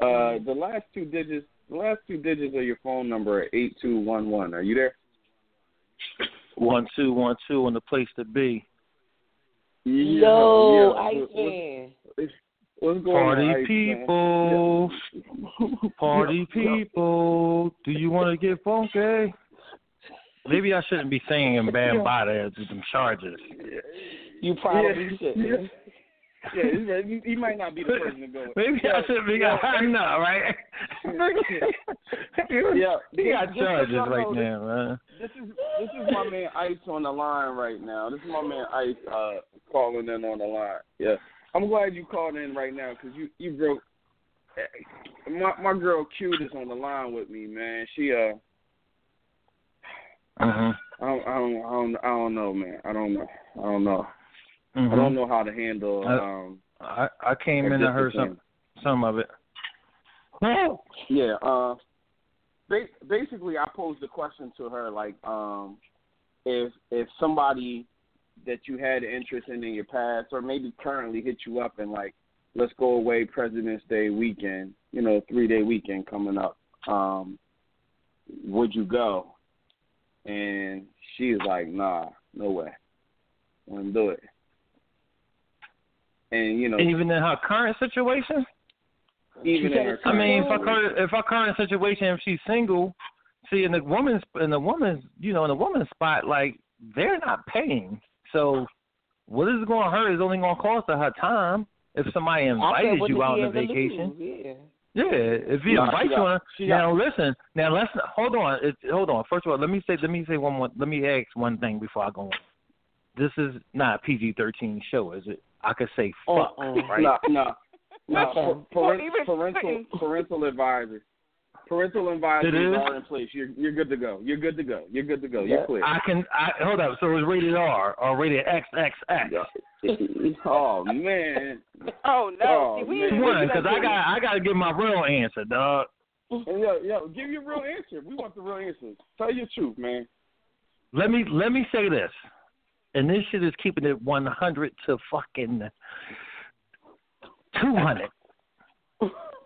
The last two digits of your phone number are 8211. Are you there? 1212 on the place to be. Yo, Iceman. What's going on, people. Yeah. Party people. Do you want to get funky? Maybe I shouldn't be singing Bambada to some charges. You probably shouldn't. Yeah, he might not be the person to go with. Maybe I shouldn't be. I know, right? He got charges right now, man. This is my man Ice on the line right now. This is my man Ice calling in on the line. Yeah. I'm glad you called in right now because you broke. My girl Q is on the line with me, man. She I don't know, man. Mm-hmm. I don't know how to handle. I came in and heard some of it. Yeah. Basically, I posed the question to her like, if somebody that you had interest in your past or maybe currently hit you up and like, let's go away President's Day weekend, you know, 3-day weekend coming up. Would you go? And she's like, nah, no way. I wouldn't do it. And, you know. Even in her current situation? Even in her current situation. If her current situation, if she's single, see, in the woman's spot, like, they're not paying. So what is going to hurt is only going to cost her time if somebody invited you out on a vacation. If he invites you on. Now, hold on. First of all, let me say one more. Let me ask one thing before I go on. This is not a PG-13 show, is it? I could say fuck, right? No. Parental advisory. Parental advisory are in place. You're good to go. You're clear. Hold up. So it's rated R or rated XXX. Oh man. Oh no. Because I got to give my real answer, dog. Yo, give your real answer. We want the real answer. Tell your truth, man. Let me say this, and this shit is keeping it 100 to fucking 200.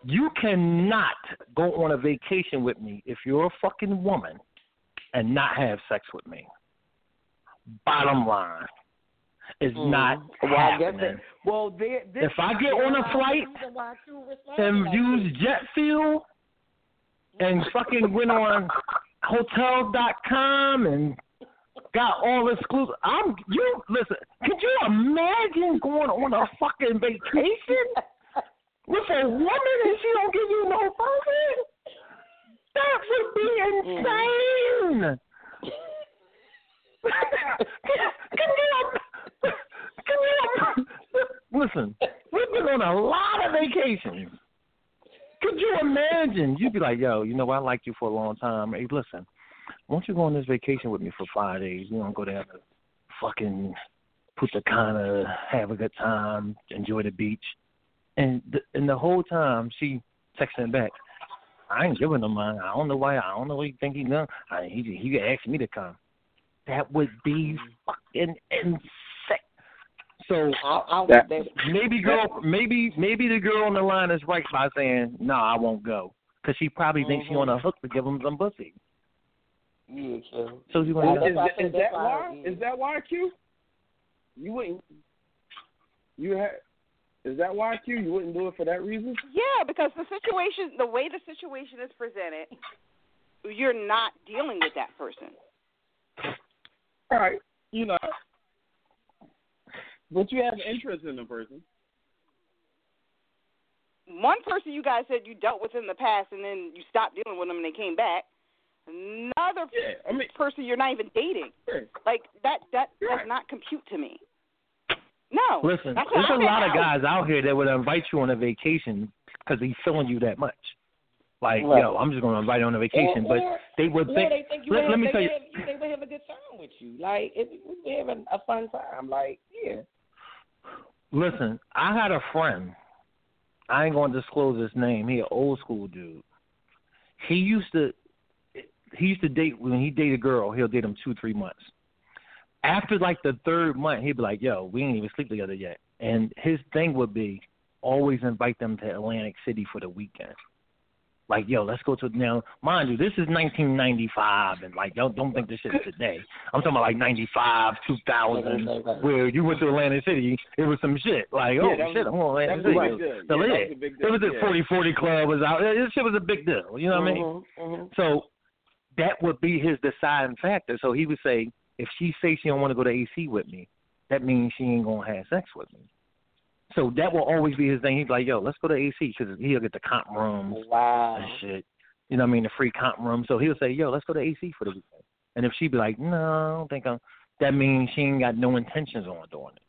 You cannot go on a vacation with me if you're a fucking woman and not have sex with me. Bottom line, it's not happening. If I get on a flight and use jet fuel and fucking went on Hotels.com and got all exclusive, listen. Could you imagine going on a fucking vacation with a woman and she don't give you no fucking? That would be insane. Can you listen, we've been on a lot of vacations. Could you imagine? You'd be like, yo, you know, I liked you for a long time. Hey, listen, won't you go on this vacation with me for 5 days? You don't go down to fucking Punta Cana, have a good time, enjoy the beach. And the whole time she texting back, I ain't giving him mine. I don't know why. I don't know what he think he done. He asked me to come. That would be fucking insane. So maybe the girl on the line is right by saying no, I won't go, because she probably thinks she on a hook to give him some pussy. Yeah, true. So she went. Is that why? Is that why, Q? You wouldn't. You had. Is that why, Q? You wouldn't do it for that reason? Yeah, because the way the situation is presented, you're not dealing with that person. All right, you know, but you have interest in the person. One person you guys said you dealt with in the past, and then you stopped dealing with them, and they came back. Another other person you're not even dating. Like, that does not compute to me. No. Listen, there's a lot of guys out here that would invite you on a vacation because he's feeling you that much. Like, right. Yo, I'm just going to invite you on a vacation. Or but they would think you let me tell you. They would have a good time with you. Like, we're having a fun time. Like, yeah. Listen, I had a friend. I ain't going to disclose his name. He an old school dude. He used to date, when he date a girl, he'll date him 2-3 months. After like the third month, he'd be like, yo, we ain't even sleep together yet. And his thing would be always invite them to Atlantic City for the weekend. Like, yo, let's go to, now, mind you, this is 1995, and like, yo, don't think this shit is today. I'm talking about like 95, 2000, where you went to Atlantic City, it was some shit. Like, yeah, I'm going to Atlantic City. It was a 40-40 club. Was out. This shit was a big deal. You know what I mean? So that would be his deciding factor. So he would say, if she says she don't want to go to AC with me, that means she ain't going to have sex with me. So that will always be his thing. He's like, yo, let's go to AC because he'll get the comp rooms and shit. You know what I mean? The free comp room. So he'll say, yo, let's go to AC for the weekend. And if she be like, no, I don't think I'm – that means she ain't got no intentions on doing it.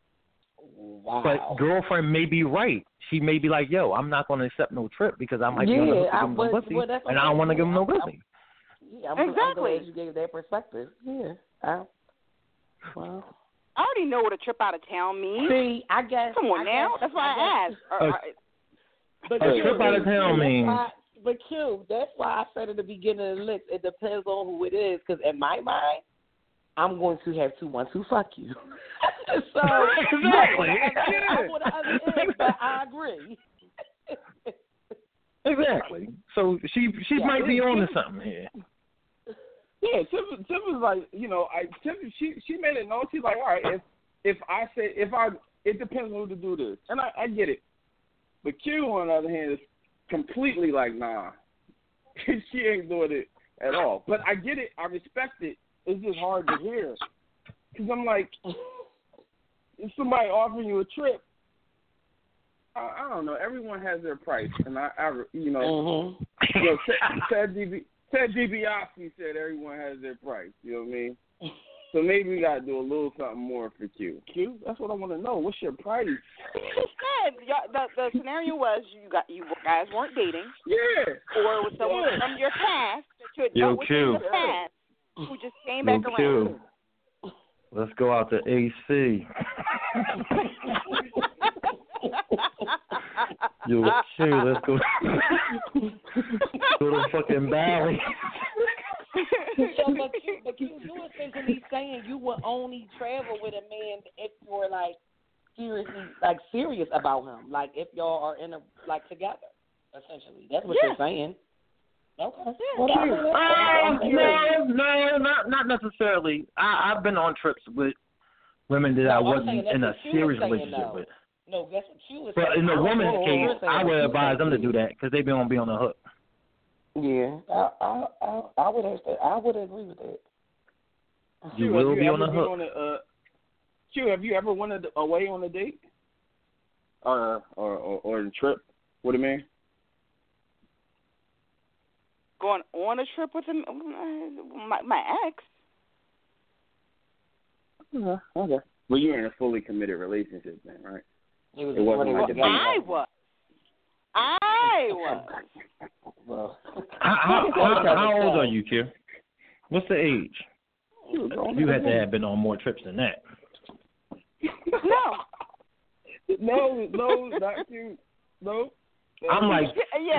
Wow. But girlfriend may be right. She may be like, yo, I'm not going to accept no trip because I might be able to give him no pussy, and I don't want to give him no pussy. Yeah, exactly. I'm glad you gave that perspective. Yeah. Well. I already know what a trip out of town means. See, I guess. Come on now. That's why I asked. A trip out of town means. But, Q, that's why I said at the beginning of the list, it depends on who it is. Because in my mind, I'm going to have 2 months to fuck you. So, exactly. I know what the other is, but I agree. Exactly. So she might be on to something here. Yeah, Tiff was like, you know, she made it known. She's like, all right, it depends on who the dude is, and I get it. But Q, on the other hand, is completely like, nah, she ain't doing it at all. But I get it, I respect it. It's just hard to hear, because I'm like, if somebody offering you a trip, I don't know. Everyone has their price, and I you know, Ted DiBiase said everyone has their price. You know what I mean? So maybe we got to do a little something more for Q. Q, that's what I want to know. What's your price? He just said the scenario was you guys weren't dating. Yeah. Or it was someone from your past that you had dealt with in the past who just came back around. Q, let's go out to AC. Yo, Q, let's go to fucking Valley. So, but Q, you were essentially saying you would only travel with a man if you were like serious about him, like if y'all are together. Essentially, that's what you're saying. Okay. Yeah. No, not necessarily. I've been on trips with women that I wasn't in a serious relationship with. No, that's what you was saying. But in the woman's case, I would advise them to do that because they be on the hook. Yeah, I would understand. I would agree with that. You will be on the hook. Q, have you ever went away on a date or a trip with a man? Going on a trip with him? My ex. Okay. Well, you were in a fully committed relationship then, right? I was. Well, how old are you, Q? What's the age? You had to have been on more trips than that. No, not Q. No. I'm like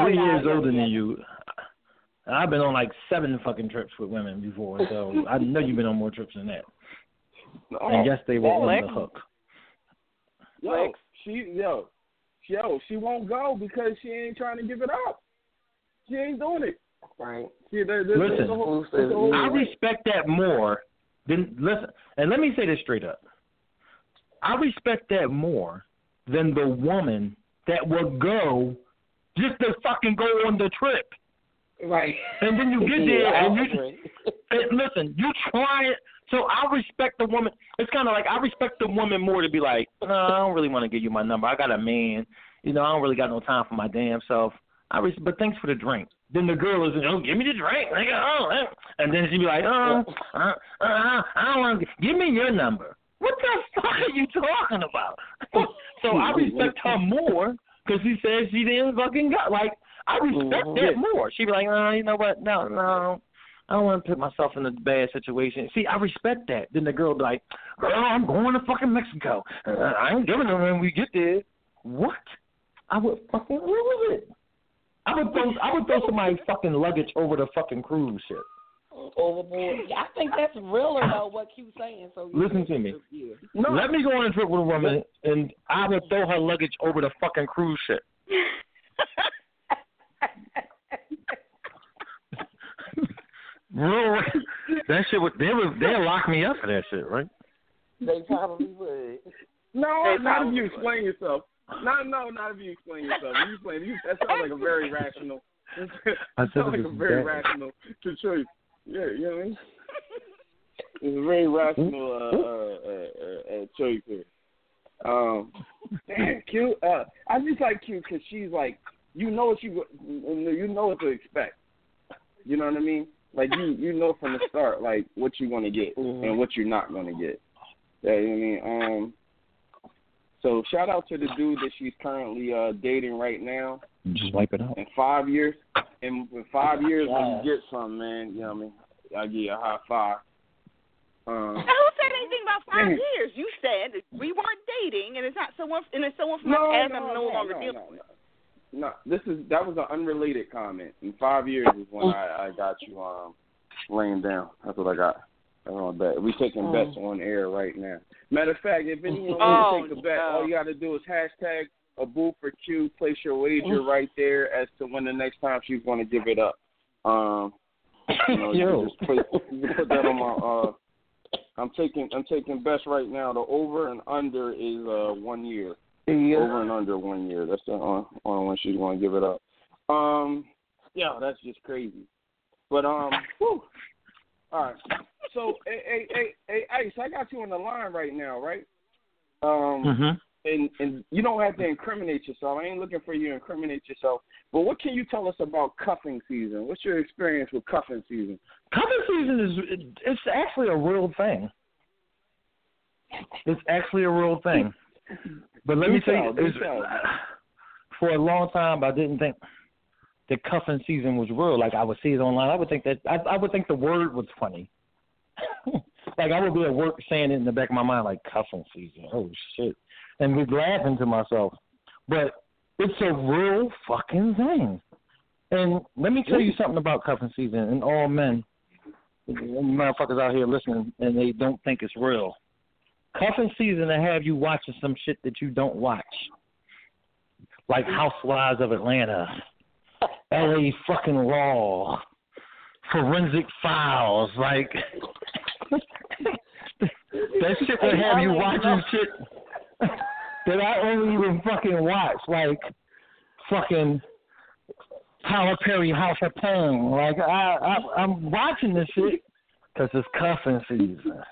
3 years older than you. I've been on like 7 fucking trips with women before, so I know you've been on more trips than that. And yes, they were on the hook. She won't go because she ain't trying to give it up. She ain't doing it. Right. Listen, I respect that more than listen. And let me say this straight up. I respect that more than the woman that will go just to fucking go on the trip. Right. And then you get there and listen, you try it. So I respect the woman. It's kind of like I respect the woman more to be like, no, I don't really want to give you my number. I got a man. You know, I don't really got no time for my damn self. But thanks for the drink. Then the girl is, oh, give me the drink, nigga. Oh, and then she'd be like, I don't want to give me your number. What the fuck are you talking about? So I respect her more because she said she didn't fucking go. Like, I respect that more. She'd be like, oh, you know what? No. I don't want to put myself in a bad situation. See, I respect that. Then the girl be like, girl, I'm going to fucking Mexico. I ain't giving them when we get there. What? I would fucking lose it. I would throw somebody's fucking luggage over the fucking cruise ship. Overboard. I think that's realer though what Q's saying. So listen to me. No, let me go on a trip with a woman and I would throw her luggage over the fucking cruise ship. Real, that shit would they lock me up for that shit, right? They probably would. No, not if you explain yourself. Not if you explain yourself. You explain. That sounds like a very rational. That sounds like a very rational choice. Yeah, you know what I mean? It's a very rational choice here. Damn, Q. I just like Q because she's like, you know what to expect. You know what I mean? Like you know from the start, like what you want to get and what you're not going to get. Yeah, you know what I mean? So shout out to the dude that she's currently dating right now. Just wipe it out. In five years, when you get something, man, you know what I mean? I'll give you a high five. Who said anything about 5 years? You said that we weren't dating, and it's someone from us, and I'm no longer dealing with. No, that was an unrelated comment. In 5 years is when I got you laying down. That's what I got. I don't bet. We taking bets on air right now. Matter of fact, if anyone wants to take a bet, all you got to do is hashtag a boo for Q. Place your wager right there as to when the next time she's going to give it up. You put that on my. I'm taking bets right now. The over and under is 1 year. Yeah. Over and under 1 year. That's the on when she's going to give it up. Yeah, that's just crazy. But whew. All right. So, hey, so I got you on the line right now, right? And you don't have to incriminate yourself. I ain't looking for you to incriminate yourself. But what can you tell us about cuffing season? What's your experience with cuffing season? Cuffing season it's actually a real thing. It's actually a real thing. But let me tell you, for a long time, I didn't think the cuffing season was real. Like I would see it online, I would think that I would think the word was funny. Like I would be at work saying it in the back of my mind, like cuffing season. Oh shit! And we'd laughing to myself. But it's a real fucking thing. And let me tell you something about cuffing season. And all men, motherfuckers out here listening, and they don't think it's real. Cuffing season to have you watching some shit that you don't watch, like Housewives of Atlanta, L.A. fucking Law, Forensic Files, like that shit to have you watching shit that I only even fucking watch, like fucking Tyler Perry, House of Payne. Like I'm watching this shit because it's cuffing season.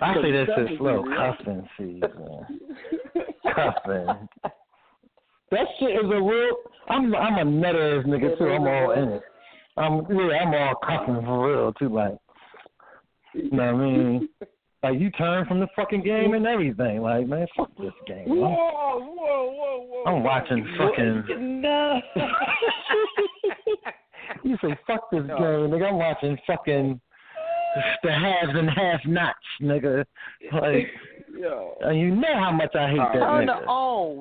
I say this is slow. Cuffing season. Cuffing. That shit is a real. I'm a nutter ass nigga too. I'm all in it. I'm all cuffing for real too. Like, you know what I mean? Like you turn from the fucking game and everything. Like, man, fuck this game. Man. Whoa. I'm watching fucking. No. You say fuck this game, nigga. I'm watching fucking. The Haves and Half Nots, nigga. Like, you know how much I hate that nigga. On.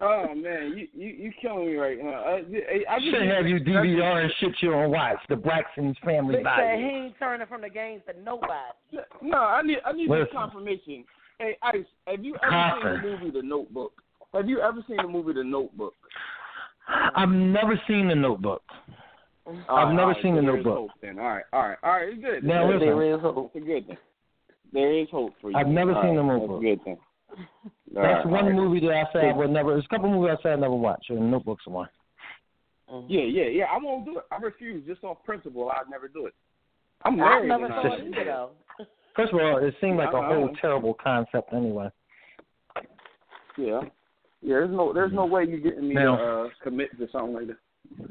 Oh man, you killing me right now. I should have you DVR and shit you don't watch. The Braxton Family Vibe. He ain't turning from the games to nobody. No, I need this confirmation. Hey, Ice, have you ever seen the movie The Notebook? I've never seen The Notebook. I've never seen The Notebook. All right. It's good. Now, there is hope. It's a good thing. There is hope for you. I've never seen The Notebook. That's a good thing. That's one movie that I said I would never. There's a couple movies I said I never watch, and The Notebook's one. Yeah. I won't do it. I refuse, just on principle. I'd never do it. I'm married. I never saw it either, though. First of all, it seemed like a whole terrible concept, anyway. Yeah. Yeah, there's no way you're getting me to commit to something like that.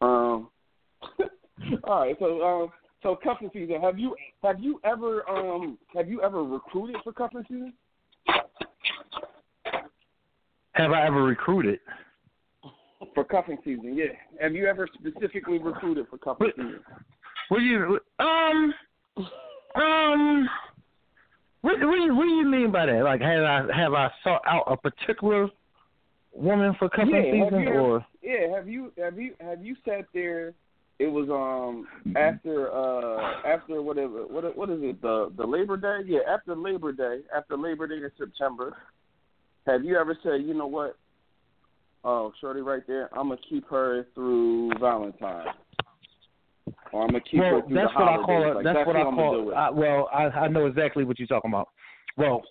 All right, so cuffing season. Have you ever recruited for cuffing season? Have I ever recruited for cuffing season? Yeah. Have you ever specifically recruited for cuffing season? What do you mean by that? Like, have I sought out a particular woman for cuffing season, or? Yeah. Have you sat there? It was after whatever. What is it? The Labor Day? Yeah. After Labor Day in September. Have you ever said, you know what? Oh, shorty right there. I'm gonna keep her through Valentine's. Or I'm gonna keep her through the holidays. I know exactly what you're talking about. Well,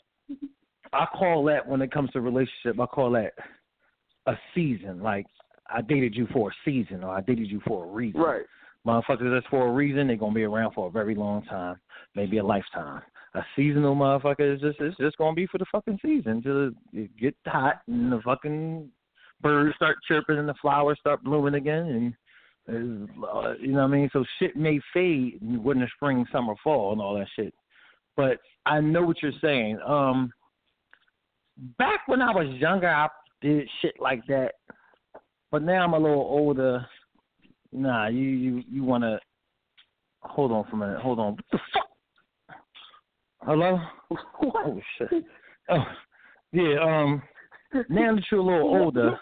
I call that, when it comes to relationship, I call that a season. Like, I dated you for a season, or I dated you for a reason. Right. Motherfuckers that's for a reason, they're gonna be around for a very long time, maybe a lifetime. A seasonal motherfucker is just gonna be for the fucking season till it gets hot and the fucking birds start chirping and the flowers start blooming again, and you know what I mean. So shit may fade in the spring, summer, fall, and all that shit. But I know what you're saying. Back when I was younger, I did shit like that. But now I'm a little older. Nah, you wanna hold on for a minute. Hold on. What the fuck? Hello? Oh, shit. Oh, yeah, now that you're a little older,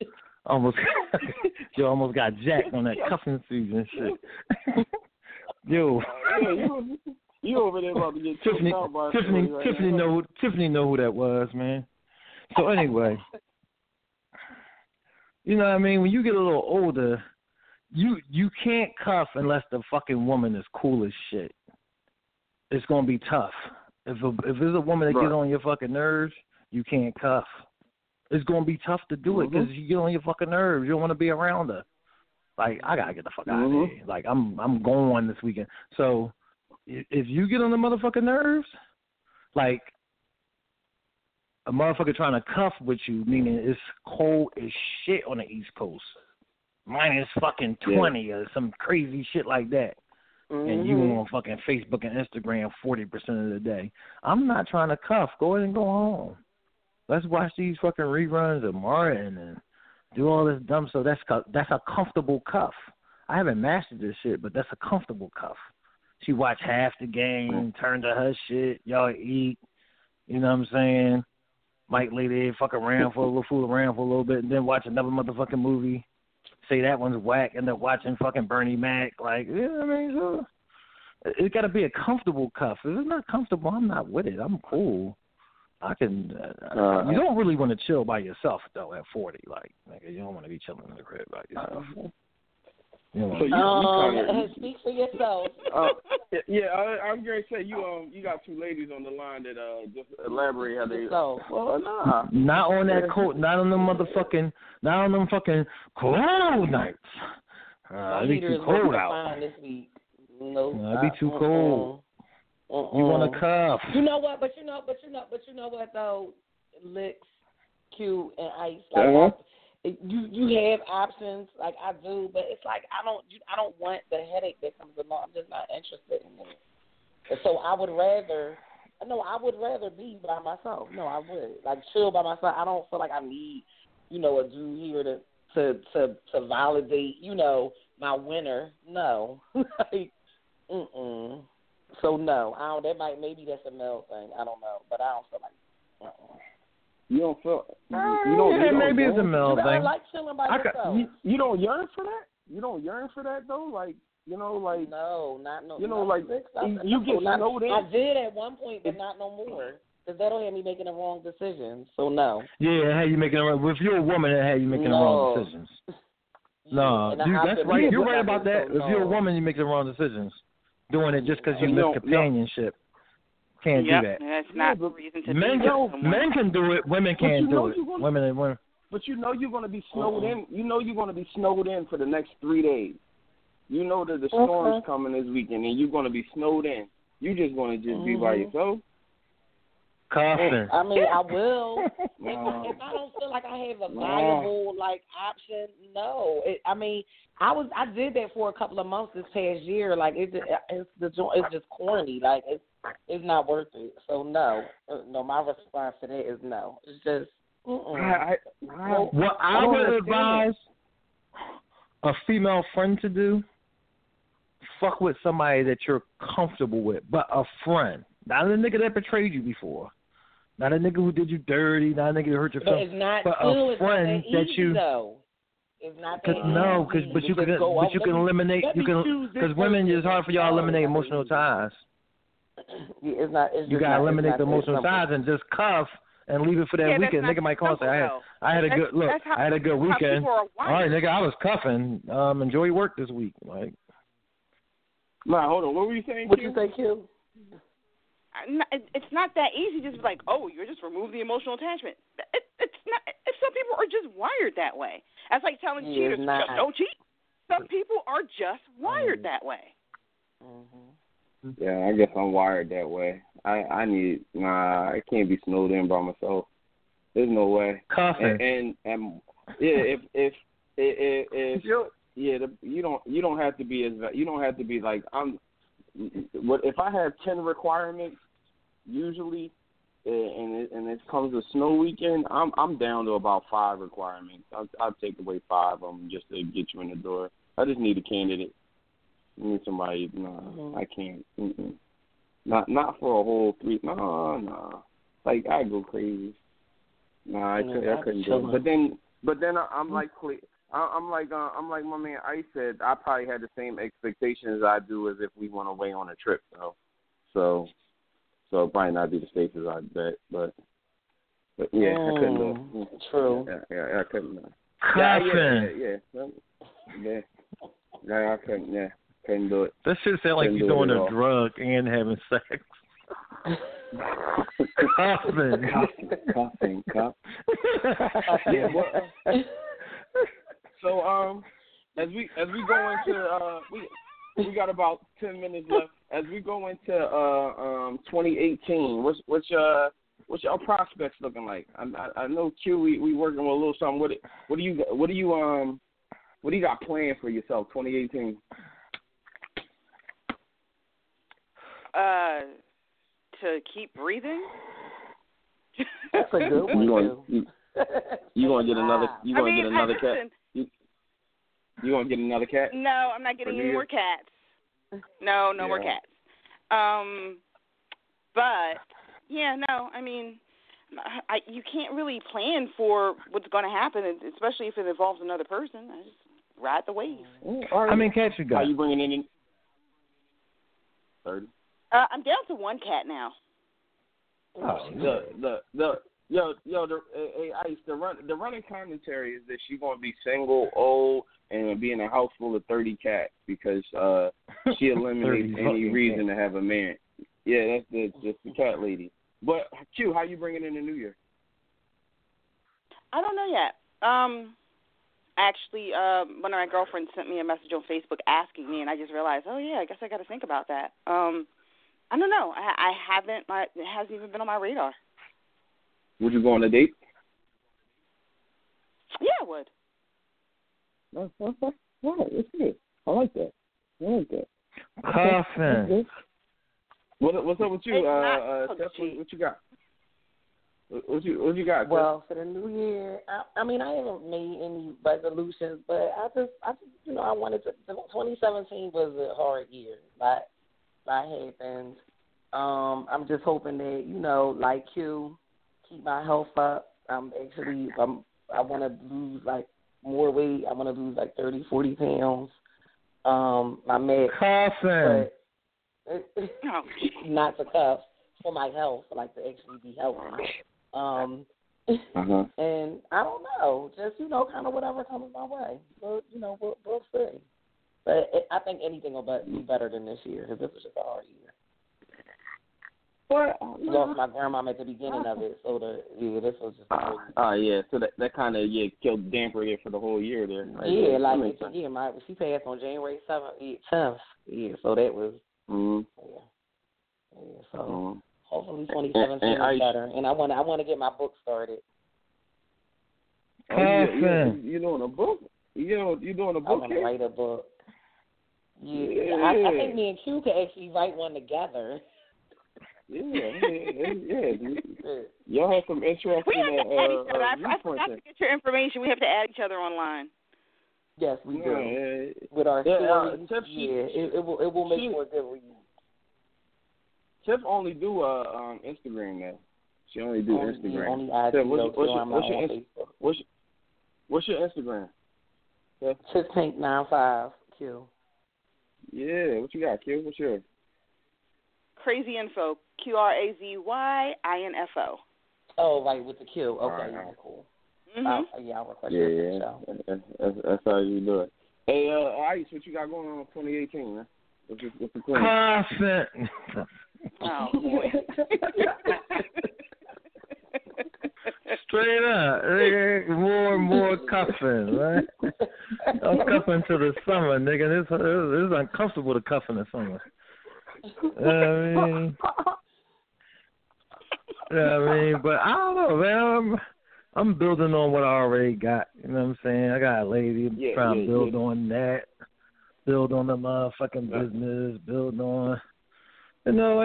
you almost got jacked on that cuffing season shit. Yo. You over there about to get Tiffany out by Tiffany, right? Tiffany know who that was, man. So anyway, you know what I mean? When you get a little older, you can't cuff unless the fucking woman is cool as shit. It's gonna be tough. If there's a woman that gets on your fucking nerves, you can't cuff. It's gonna be tough to do it because you get on your fucking nerves. You don't want to be around her. Like, I gotta get the fuck out of here. Like, I'm going this weekend. So if you get on the motherfucking nerves, like a motherfucker trying to cuff with you, meaning it's cold as shit on the East Coast, minus fucking 20 or some crazy shit like that. And you on fucking Facebook and Instagram 40% of the day. I'm not trying to cuff. Go ahead and go home. Let's watch these fucking reruns of Martin and do all this dumb stuff. That's a comfortable cuff. I haven't mastered this shit, but that's a comfortable cuff. She watched half the game, turned to her shit, y'all eat. You know what I'm saying? Might lay there, fuck around for a little, fool around for a little bit, and then watch another motherfucking movie. Say that one's whack, end up watching fucking Bernie Mac. Like, you know what I mean? So, it's got to be a comfortable cuff. If it's not comfortable, I'm not with it. I'm cool. I can. You don't really want to chill by yourself though at 40. Like, nigga, you don't want to be chilling in the crib by yourself. Speak for yourself. Yeah, I'm going to say you got two ladies on the line that just elaborate how they. Well, nah. Not on that cold. Not on them fucking cold nights. It'd be too cold out. It'd be too cold. You want to cuff? You know what? Though, Licks, Q, and Ice. Like, You have options, like I do, but it's like I don't want the headache that comes along. I'm just not interested in it. So I would rather be by myself. No, I would like chill by myself. I don't feel like I need, a dude here to validate, my winner. No, like . So no, I don't. That maybe that's a male thing. I don't know, but I don't feel like. You don't feel. Maybe it's a male thing. I like chilling by yourself. You don't yearn for that. You don't yearn for that though. Like no, not no. You get snowed in. I did at one point, but not no more. Because that'll have me making the wrong decisions. So no. Yeah, how you making the wrong? If you're a woman, how you making the wrong decisions? No, that's right. You're right about that. If you're a woman, you make the wrong decisions. Doing it just because you miss companionship. Can't do that. That's not the reason to do it. Men can do it. Women can't do it. Women. But you know you're going to be snowed in. You know you're going to be snowed in for the next 3 days. You know that the storm's coming this weekend, and you're going to be snowed in. You're just going to be by yourself. Coughing. I mean, I will. If I don't feel like I have a viable like option, no. I did that for a couple of months this past year. Like it's just corny. Like it's not worth it. So no. My response to that is no. It's just. I would advise a female friend to do. Fuck with somebody that you're comfortable with, but a friend, not a nigga that betrayed you before. Not a nigga who did you dirty, not a nigga who hurt your feelings, but a friend that you. It's not that easy. No, but you can, eliminate. You can, because women, it's hard for y'all to eliminate emotional ties. You gotta eliminate the emotional ties and just cuff and leave it for that weekend. Nigga might call and say, I had a good weekend. All right, nigga, I was cuffing. Enjoy work this week, like. Nah, hold on. What were you saying, Q? What you say, Q? It's not that easy. Just like, you just remove the emotional attachment. It's not. If some people are just wired that way, that's like telling cheaters, don't cheat. Some people are just wired that way. Mm-hmm. Yeah, I guess I'm wired that way. I can't be snowed in by myself. There's no way. Confident. And you don't have to be like I'm. What if I have 10 requirements usually, and it comes to snow weekend, I'm down to about 5 requirements. I'll take away 5 of them just to get you in the door. I just need a candidate. I need somebody. I can't. Mm-mm. Not for a whole 3. No. Like I go crazy. I couldn't do it. But then I'm like. I'm like my man Ice said, I probably had the same expectations I do as if we went away on a trip, so it probably not be the stakes as I bet, but yeah, I couldn't know. True. Yeah, I couldn't know. Yeah, I couldn't. Yeah, couldn't do it. That shit sound like you doing a drug and having sex. Coughing. Yeah. Well, so as we go into we got about 10 minutes left. As we go into 2018, what's your prospects looking like? I know Q, we working with a little something with it. What do you got planned for yourself 2018? To keep breathing. That's a good one. You gonna get another? Cat? You gonna get another cat? No, I'm not getting any more cats. No more cats. But yeah, no. I mean, you can't really plan for what's gonna happen, especially if it involves another person. I just ride the wave. How many cats you got? Are you bringing in 30? I'm down to 1 cat now. Oh, Yo, Ice. The running commentary is that she's gonna be single, old, and be in a house full of 30 cats because she eliminates any reason to have a man. Yeah, that's just the cat lady. But Q, how you bringing in the new year? I don't know yet. Actually, one of my girlfriends sent me a message on Facebook asking me, and I just realized, I guess I got to think about that. I don't know. I haven't. It hasn't even been on my radar. Would you go on a date? Yeah, I would. Right, that's good. I like that. Coffin. What's up with you? Steph, what you got? What you got? Well, for the new year, I haven't made any resolutions, but I wanted to. 2017 was a hard year. By happened. I'm just hoping that like you. Keep my health up. I want to lose like more weight. I want to lose like 30, 40 pounds. My meds. Coughing. Not to cuff for my health, like to actually be healthy. And I don't know, just kind of whatever comes my way. But, we'll see. But I think anything will be better than this year because this was just a hard year. Lost my grandma at the beginning of it, so this was just. So that kind of killed damper it for the whole year there. Right? Yeah, she passed on January 7th, 10th. Yeah, so that was. Mm-hmm. Yeah. So Hopefully 2017 is better. And I want to get my book started. You're doing a book? You're doing a book? I'm going to write a book. I think me and Q could actually write one together. Y'all have some interesting. We have to add each other. I forgot to get your information. We have to add each other online. Yes, we do. With our stories, it will make more good reads. Tiff only do Instagram now. She only do Instagram. What's your Instagram? TiffPink95Q. Yeah, what you got, Q? What's yours? Crazy Info. QrazyInfo. Oh, right, with the Q. Okay, right. Cool. Mm-hmm. I'll request that. Yeah, that's how you do it. Hey, Ice, what you got going on in 2018, man? What's the plan? Constant. Oh, boy. Straight up. More and more cuffing, right? I'm cuffing till the summer, nigga. It's uncomfortable to cuff in the summer. I mean, but I don't know, man. I'm building on what I already got. You know what I'm saying? I got a lady trying to build on that, build on the motherfucking business, build on, not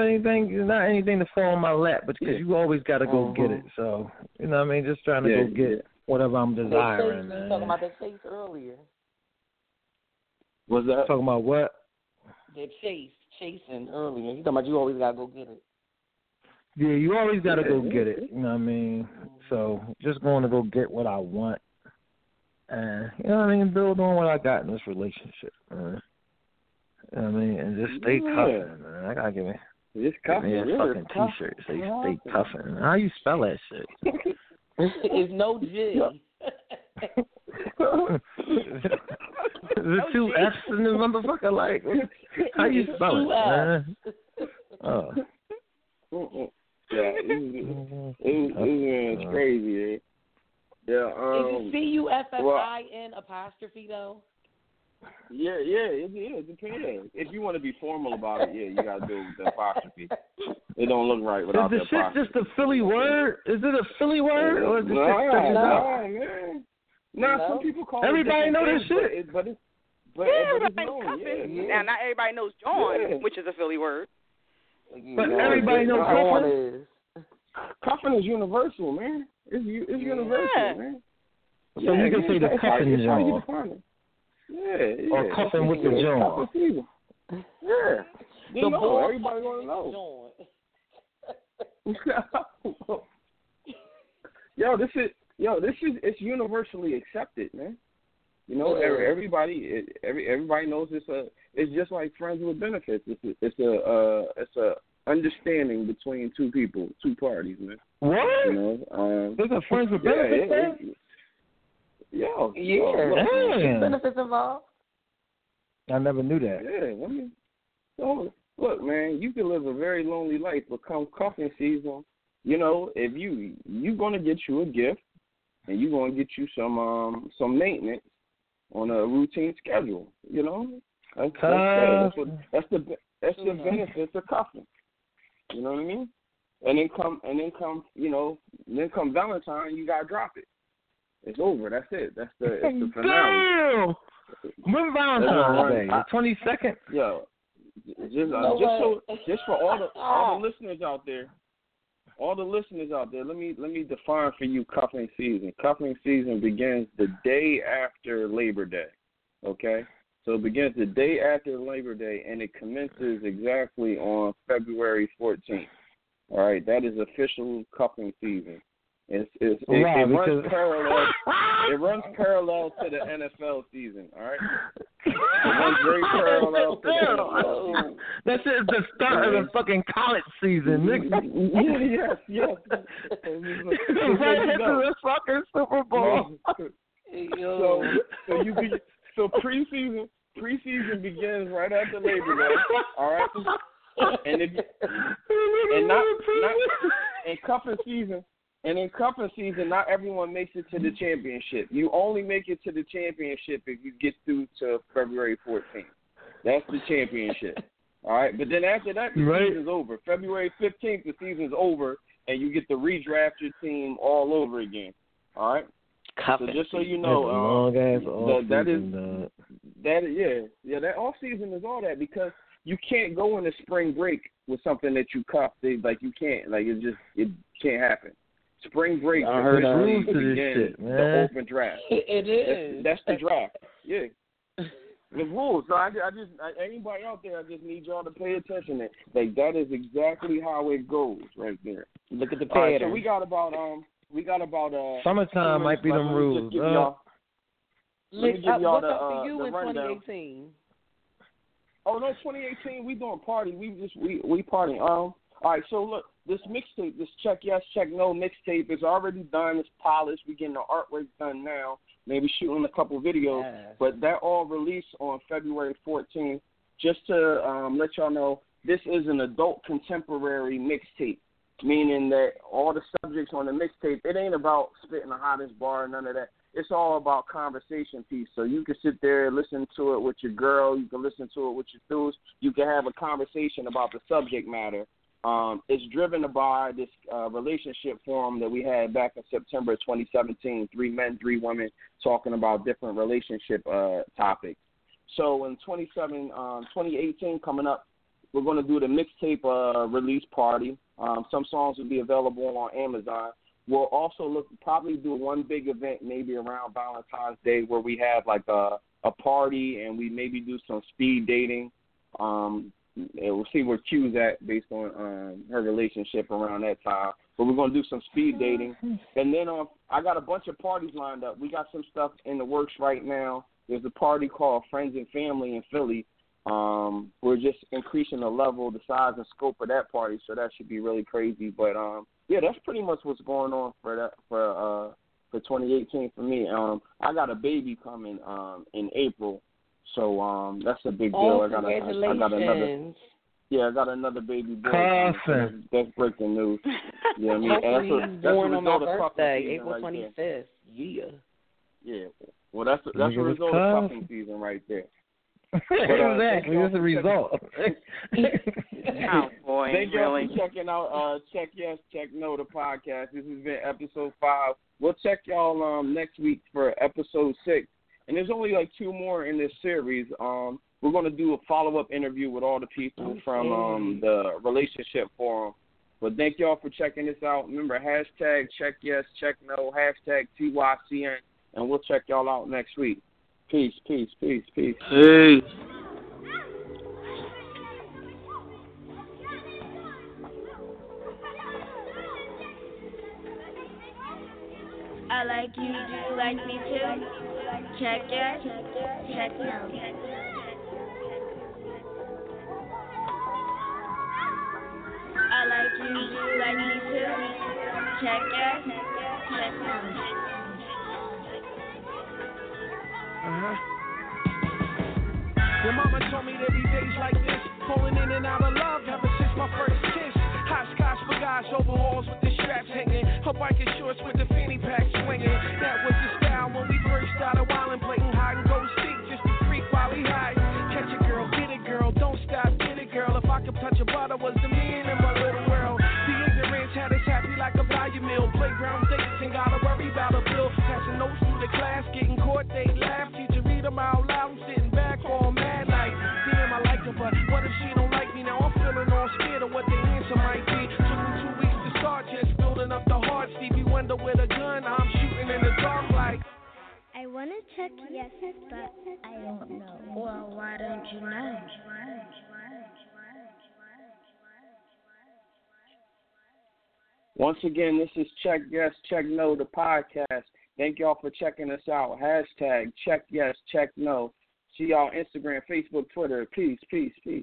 anything to fall on my lap, but because you always got to go get it. So, you know what I mean? Just trying to go get whatever I'm desiring. You were talking about that chase earlier. What's that? Talking about what? The chase. Chasing earlier. You talking about you always gotta go get it. Yeah, you always gotta go get it. You know what I mean? So just going to go get what I want, and you know what I mean, build on what I got in this relationship. Man. You know what I mean, and just stay cuffing, man. I gotta give me fucking t-shirt. Say stay cuffing. How you spell that shit? It's no G. The two F's in the motherfucker, like how you spell it, man? Oh, yeah, it's crazy. Yeah, is it CUFFIN apostrophe though? Yeah, it depends. If you want to be formal about it, you gotta do the apostrophe. It don't look right without the apostrophe. Is the shit just a Philly word? Is it a Philly word or is it just some people call everybody it know this shit, but everybody's cuffing. Now, not everybody knows John, which is a Philly word. But everybody knows cuffing. Cuffing is universal, man. It's universal, man. So you can say the cuffing John. Or cuffing with the John. Yeah. The boy, everybody gonna know. Yo, this is it's universally accepted, man. You know, everybody knows it's a. It's just like friends with benefits. It's a understanding between two people, two parties, man. What? You know, there's a friends with benefits. Benefits involved. I never knew that. Yeah, I mean, so look, man, you can live a very lonely life, but come cuffing season, you know, if you're gonna get you a gift. And you're going to get you some maintenance on a routine schedule, you know? That's the benefits of cuffing. You know what I mean? And then come Valentine, you got to drop it. It's over. That's it. That's the finale. Damn! When Valentine's Day? The 22nd? Yeah. Just for all the listeners out there. All the listeners out there, let me define for you cuffing season. Cuffing season begins the day after Labor Day, okay? So it begins the day after Labor Day, and it commences exactly on February 14th. All right, that is official cuffing season. It runs parallel to the NFL season, all right? It runs very parallel to the NFL season. That shit is the start of the fucking college season, nigga. Yes. Right into the fucking Super Bowl. So preseason begins right after Labor Day, all right? And in cuffing season, not everyone makes it to the championship. You only make it to the championship if you get through to February 14th. That's the championship. All right, but then after that, the season's over. February 15th, the season's over, and you get to redraft your team all over again. All right. So just so you know, that off season is all that, because you can't go into spring break with something that you copped. It can't happen. Spring break is rules to this shit, man. The open draft. It is. That's the draft. Yeah. The rules. So I just anybody out there, I just need y'all to pay attention. That is exactly how it goes right there. Look at the pattern. Right, so we got about summertime might be them rules. Let me give y'all what's up to you in 2018? Oh no, 2018 we doing party. We partying. All right, so look, this mixtape, this Check Yes, Check No mixtape is already done. It's polished. We're getting the artwork done now. Maybe shooting a couple videos. Yes. But that all released on February 14th. Just to let y'all know, this is an adult contemporary mixtape, meaning that all the subjects on the mixtape, it ain't about spitting the hottest bar, none of that. It's all about conversation piece. So you can sit there and listen to it with your girl. You can listen to it with your dudes. You can have a conversation about the subject matter. It's driven by this relationship forum that we had back in September 2017, 3 men, 3 women, talking about different relationship topics. So in 2018, coming up, we're going to do the mixtape release party. Some songs will be available on Amazon. We'll also probably do one big event maybe around Valentine's Day where we have like a party and we maybe do some speed dating. We'll see where Q's at based on her relationship around that time. But we're going to do some speed dating. And then I got a bunch of parties lined up. We got some stuff in the works right now. There's a party called Friends and Family in Philly. We're just increasing the level, the size, and scope of that party, so that should be really crazy. But, that's pretty much what's going on for 2018 for me. I got a baby coming in April. So that's a big deal. Oh, congratulations. I got another baby boy. Awesome. That's breaking news. Yeah, I mean, that's born on my birthday, April 25th. Right, yeah. Well, that's a result of cuffing season right there. But, exactly. That's a result. Oh boy, thank really. Y'all for checking out Check Yes, Check No, the podcast. This has been episode 5. We'll check y'all next week for episode 6. And there's only 2 more in this series. We're going to do a follow-up interview with all the people from the relationship forum. But thank y'all for checking this out. Remember, hashtag Check Yes, Check No, hashtag TYCN, and we'll check y'all out next week. Peace, peace, peace, peace. Hey. I like you, do you like me too? Check yes, check no. I like you, do you like me too? Check yes, check no. Your mama told me there'd be days like this, falling in and out of love ever since my first kiss. Hopscotch for guys, overalls with the straps hanging, her bike and shorts with the fanny pack swinging. That was the style when we first started wildin', playing hide and go seek just to freak while we hide. Catch a girl, get a girl, don't stop, get a girl. If I could touch a butt, I was the man in my little world. The ignorance had us happy like a value meal. Playground dates and gotta worry about a bill. Passing notes through the class, getting caught, they laugh. Teacher read them out loud, I'm sitting back all mad like, damn, I like her, but what if she don't like me? Now I'm feeling all scared of what the answer might be. Took me 2 weeks to start, just building up the heart. Stevie Wonder with a gun, I'm shooting in the dark like, I want to check yes, but I don't know. Well, why don't you know? Once again, this is Check Yes, Check No, the podcast. Thank y'all for checking us out. Hashtag Check Yes, Check No. See y'all Instagram, Facebook, Twitter. Peace, peace, peace.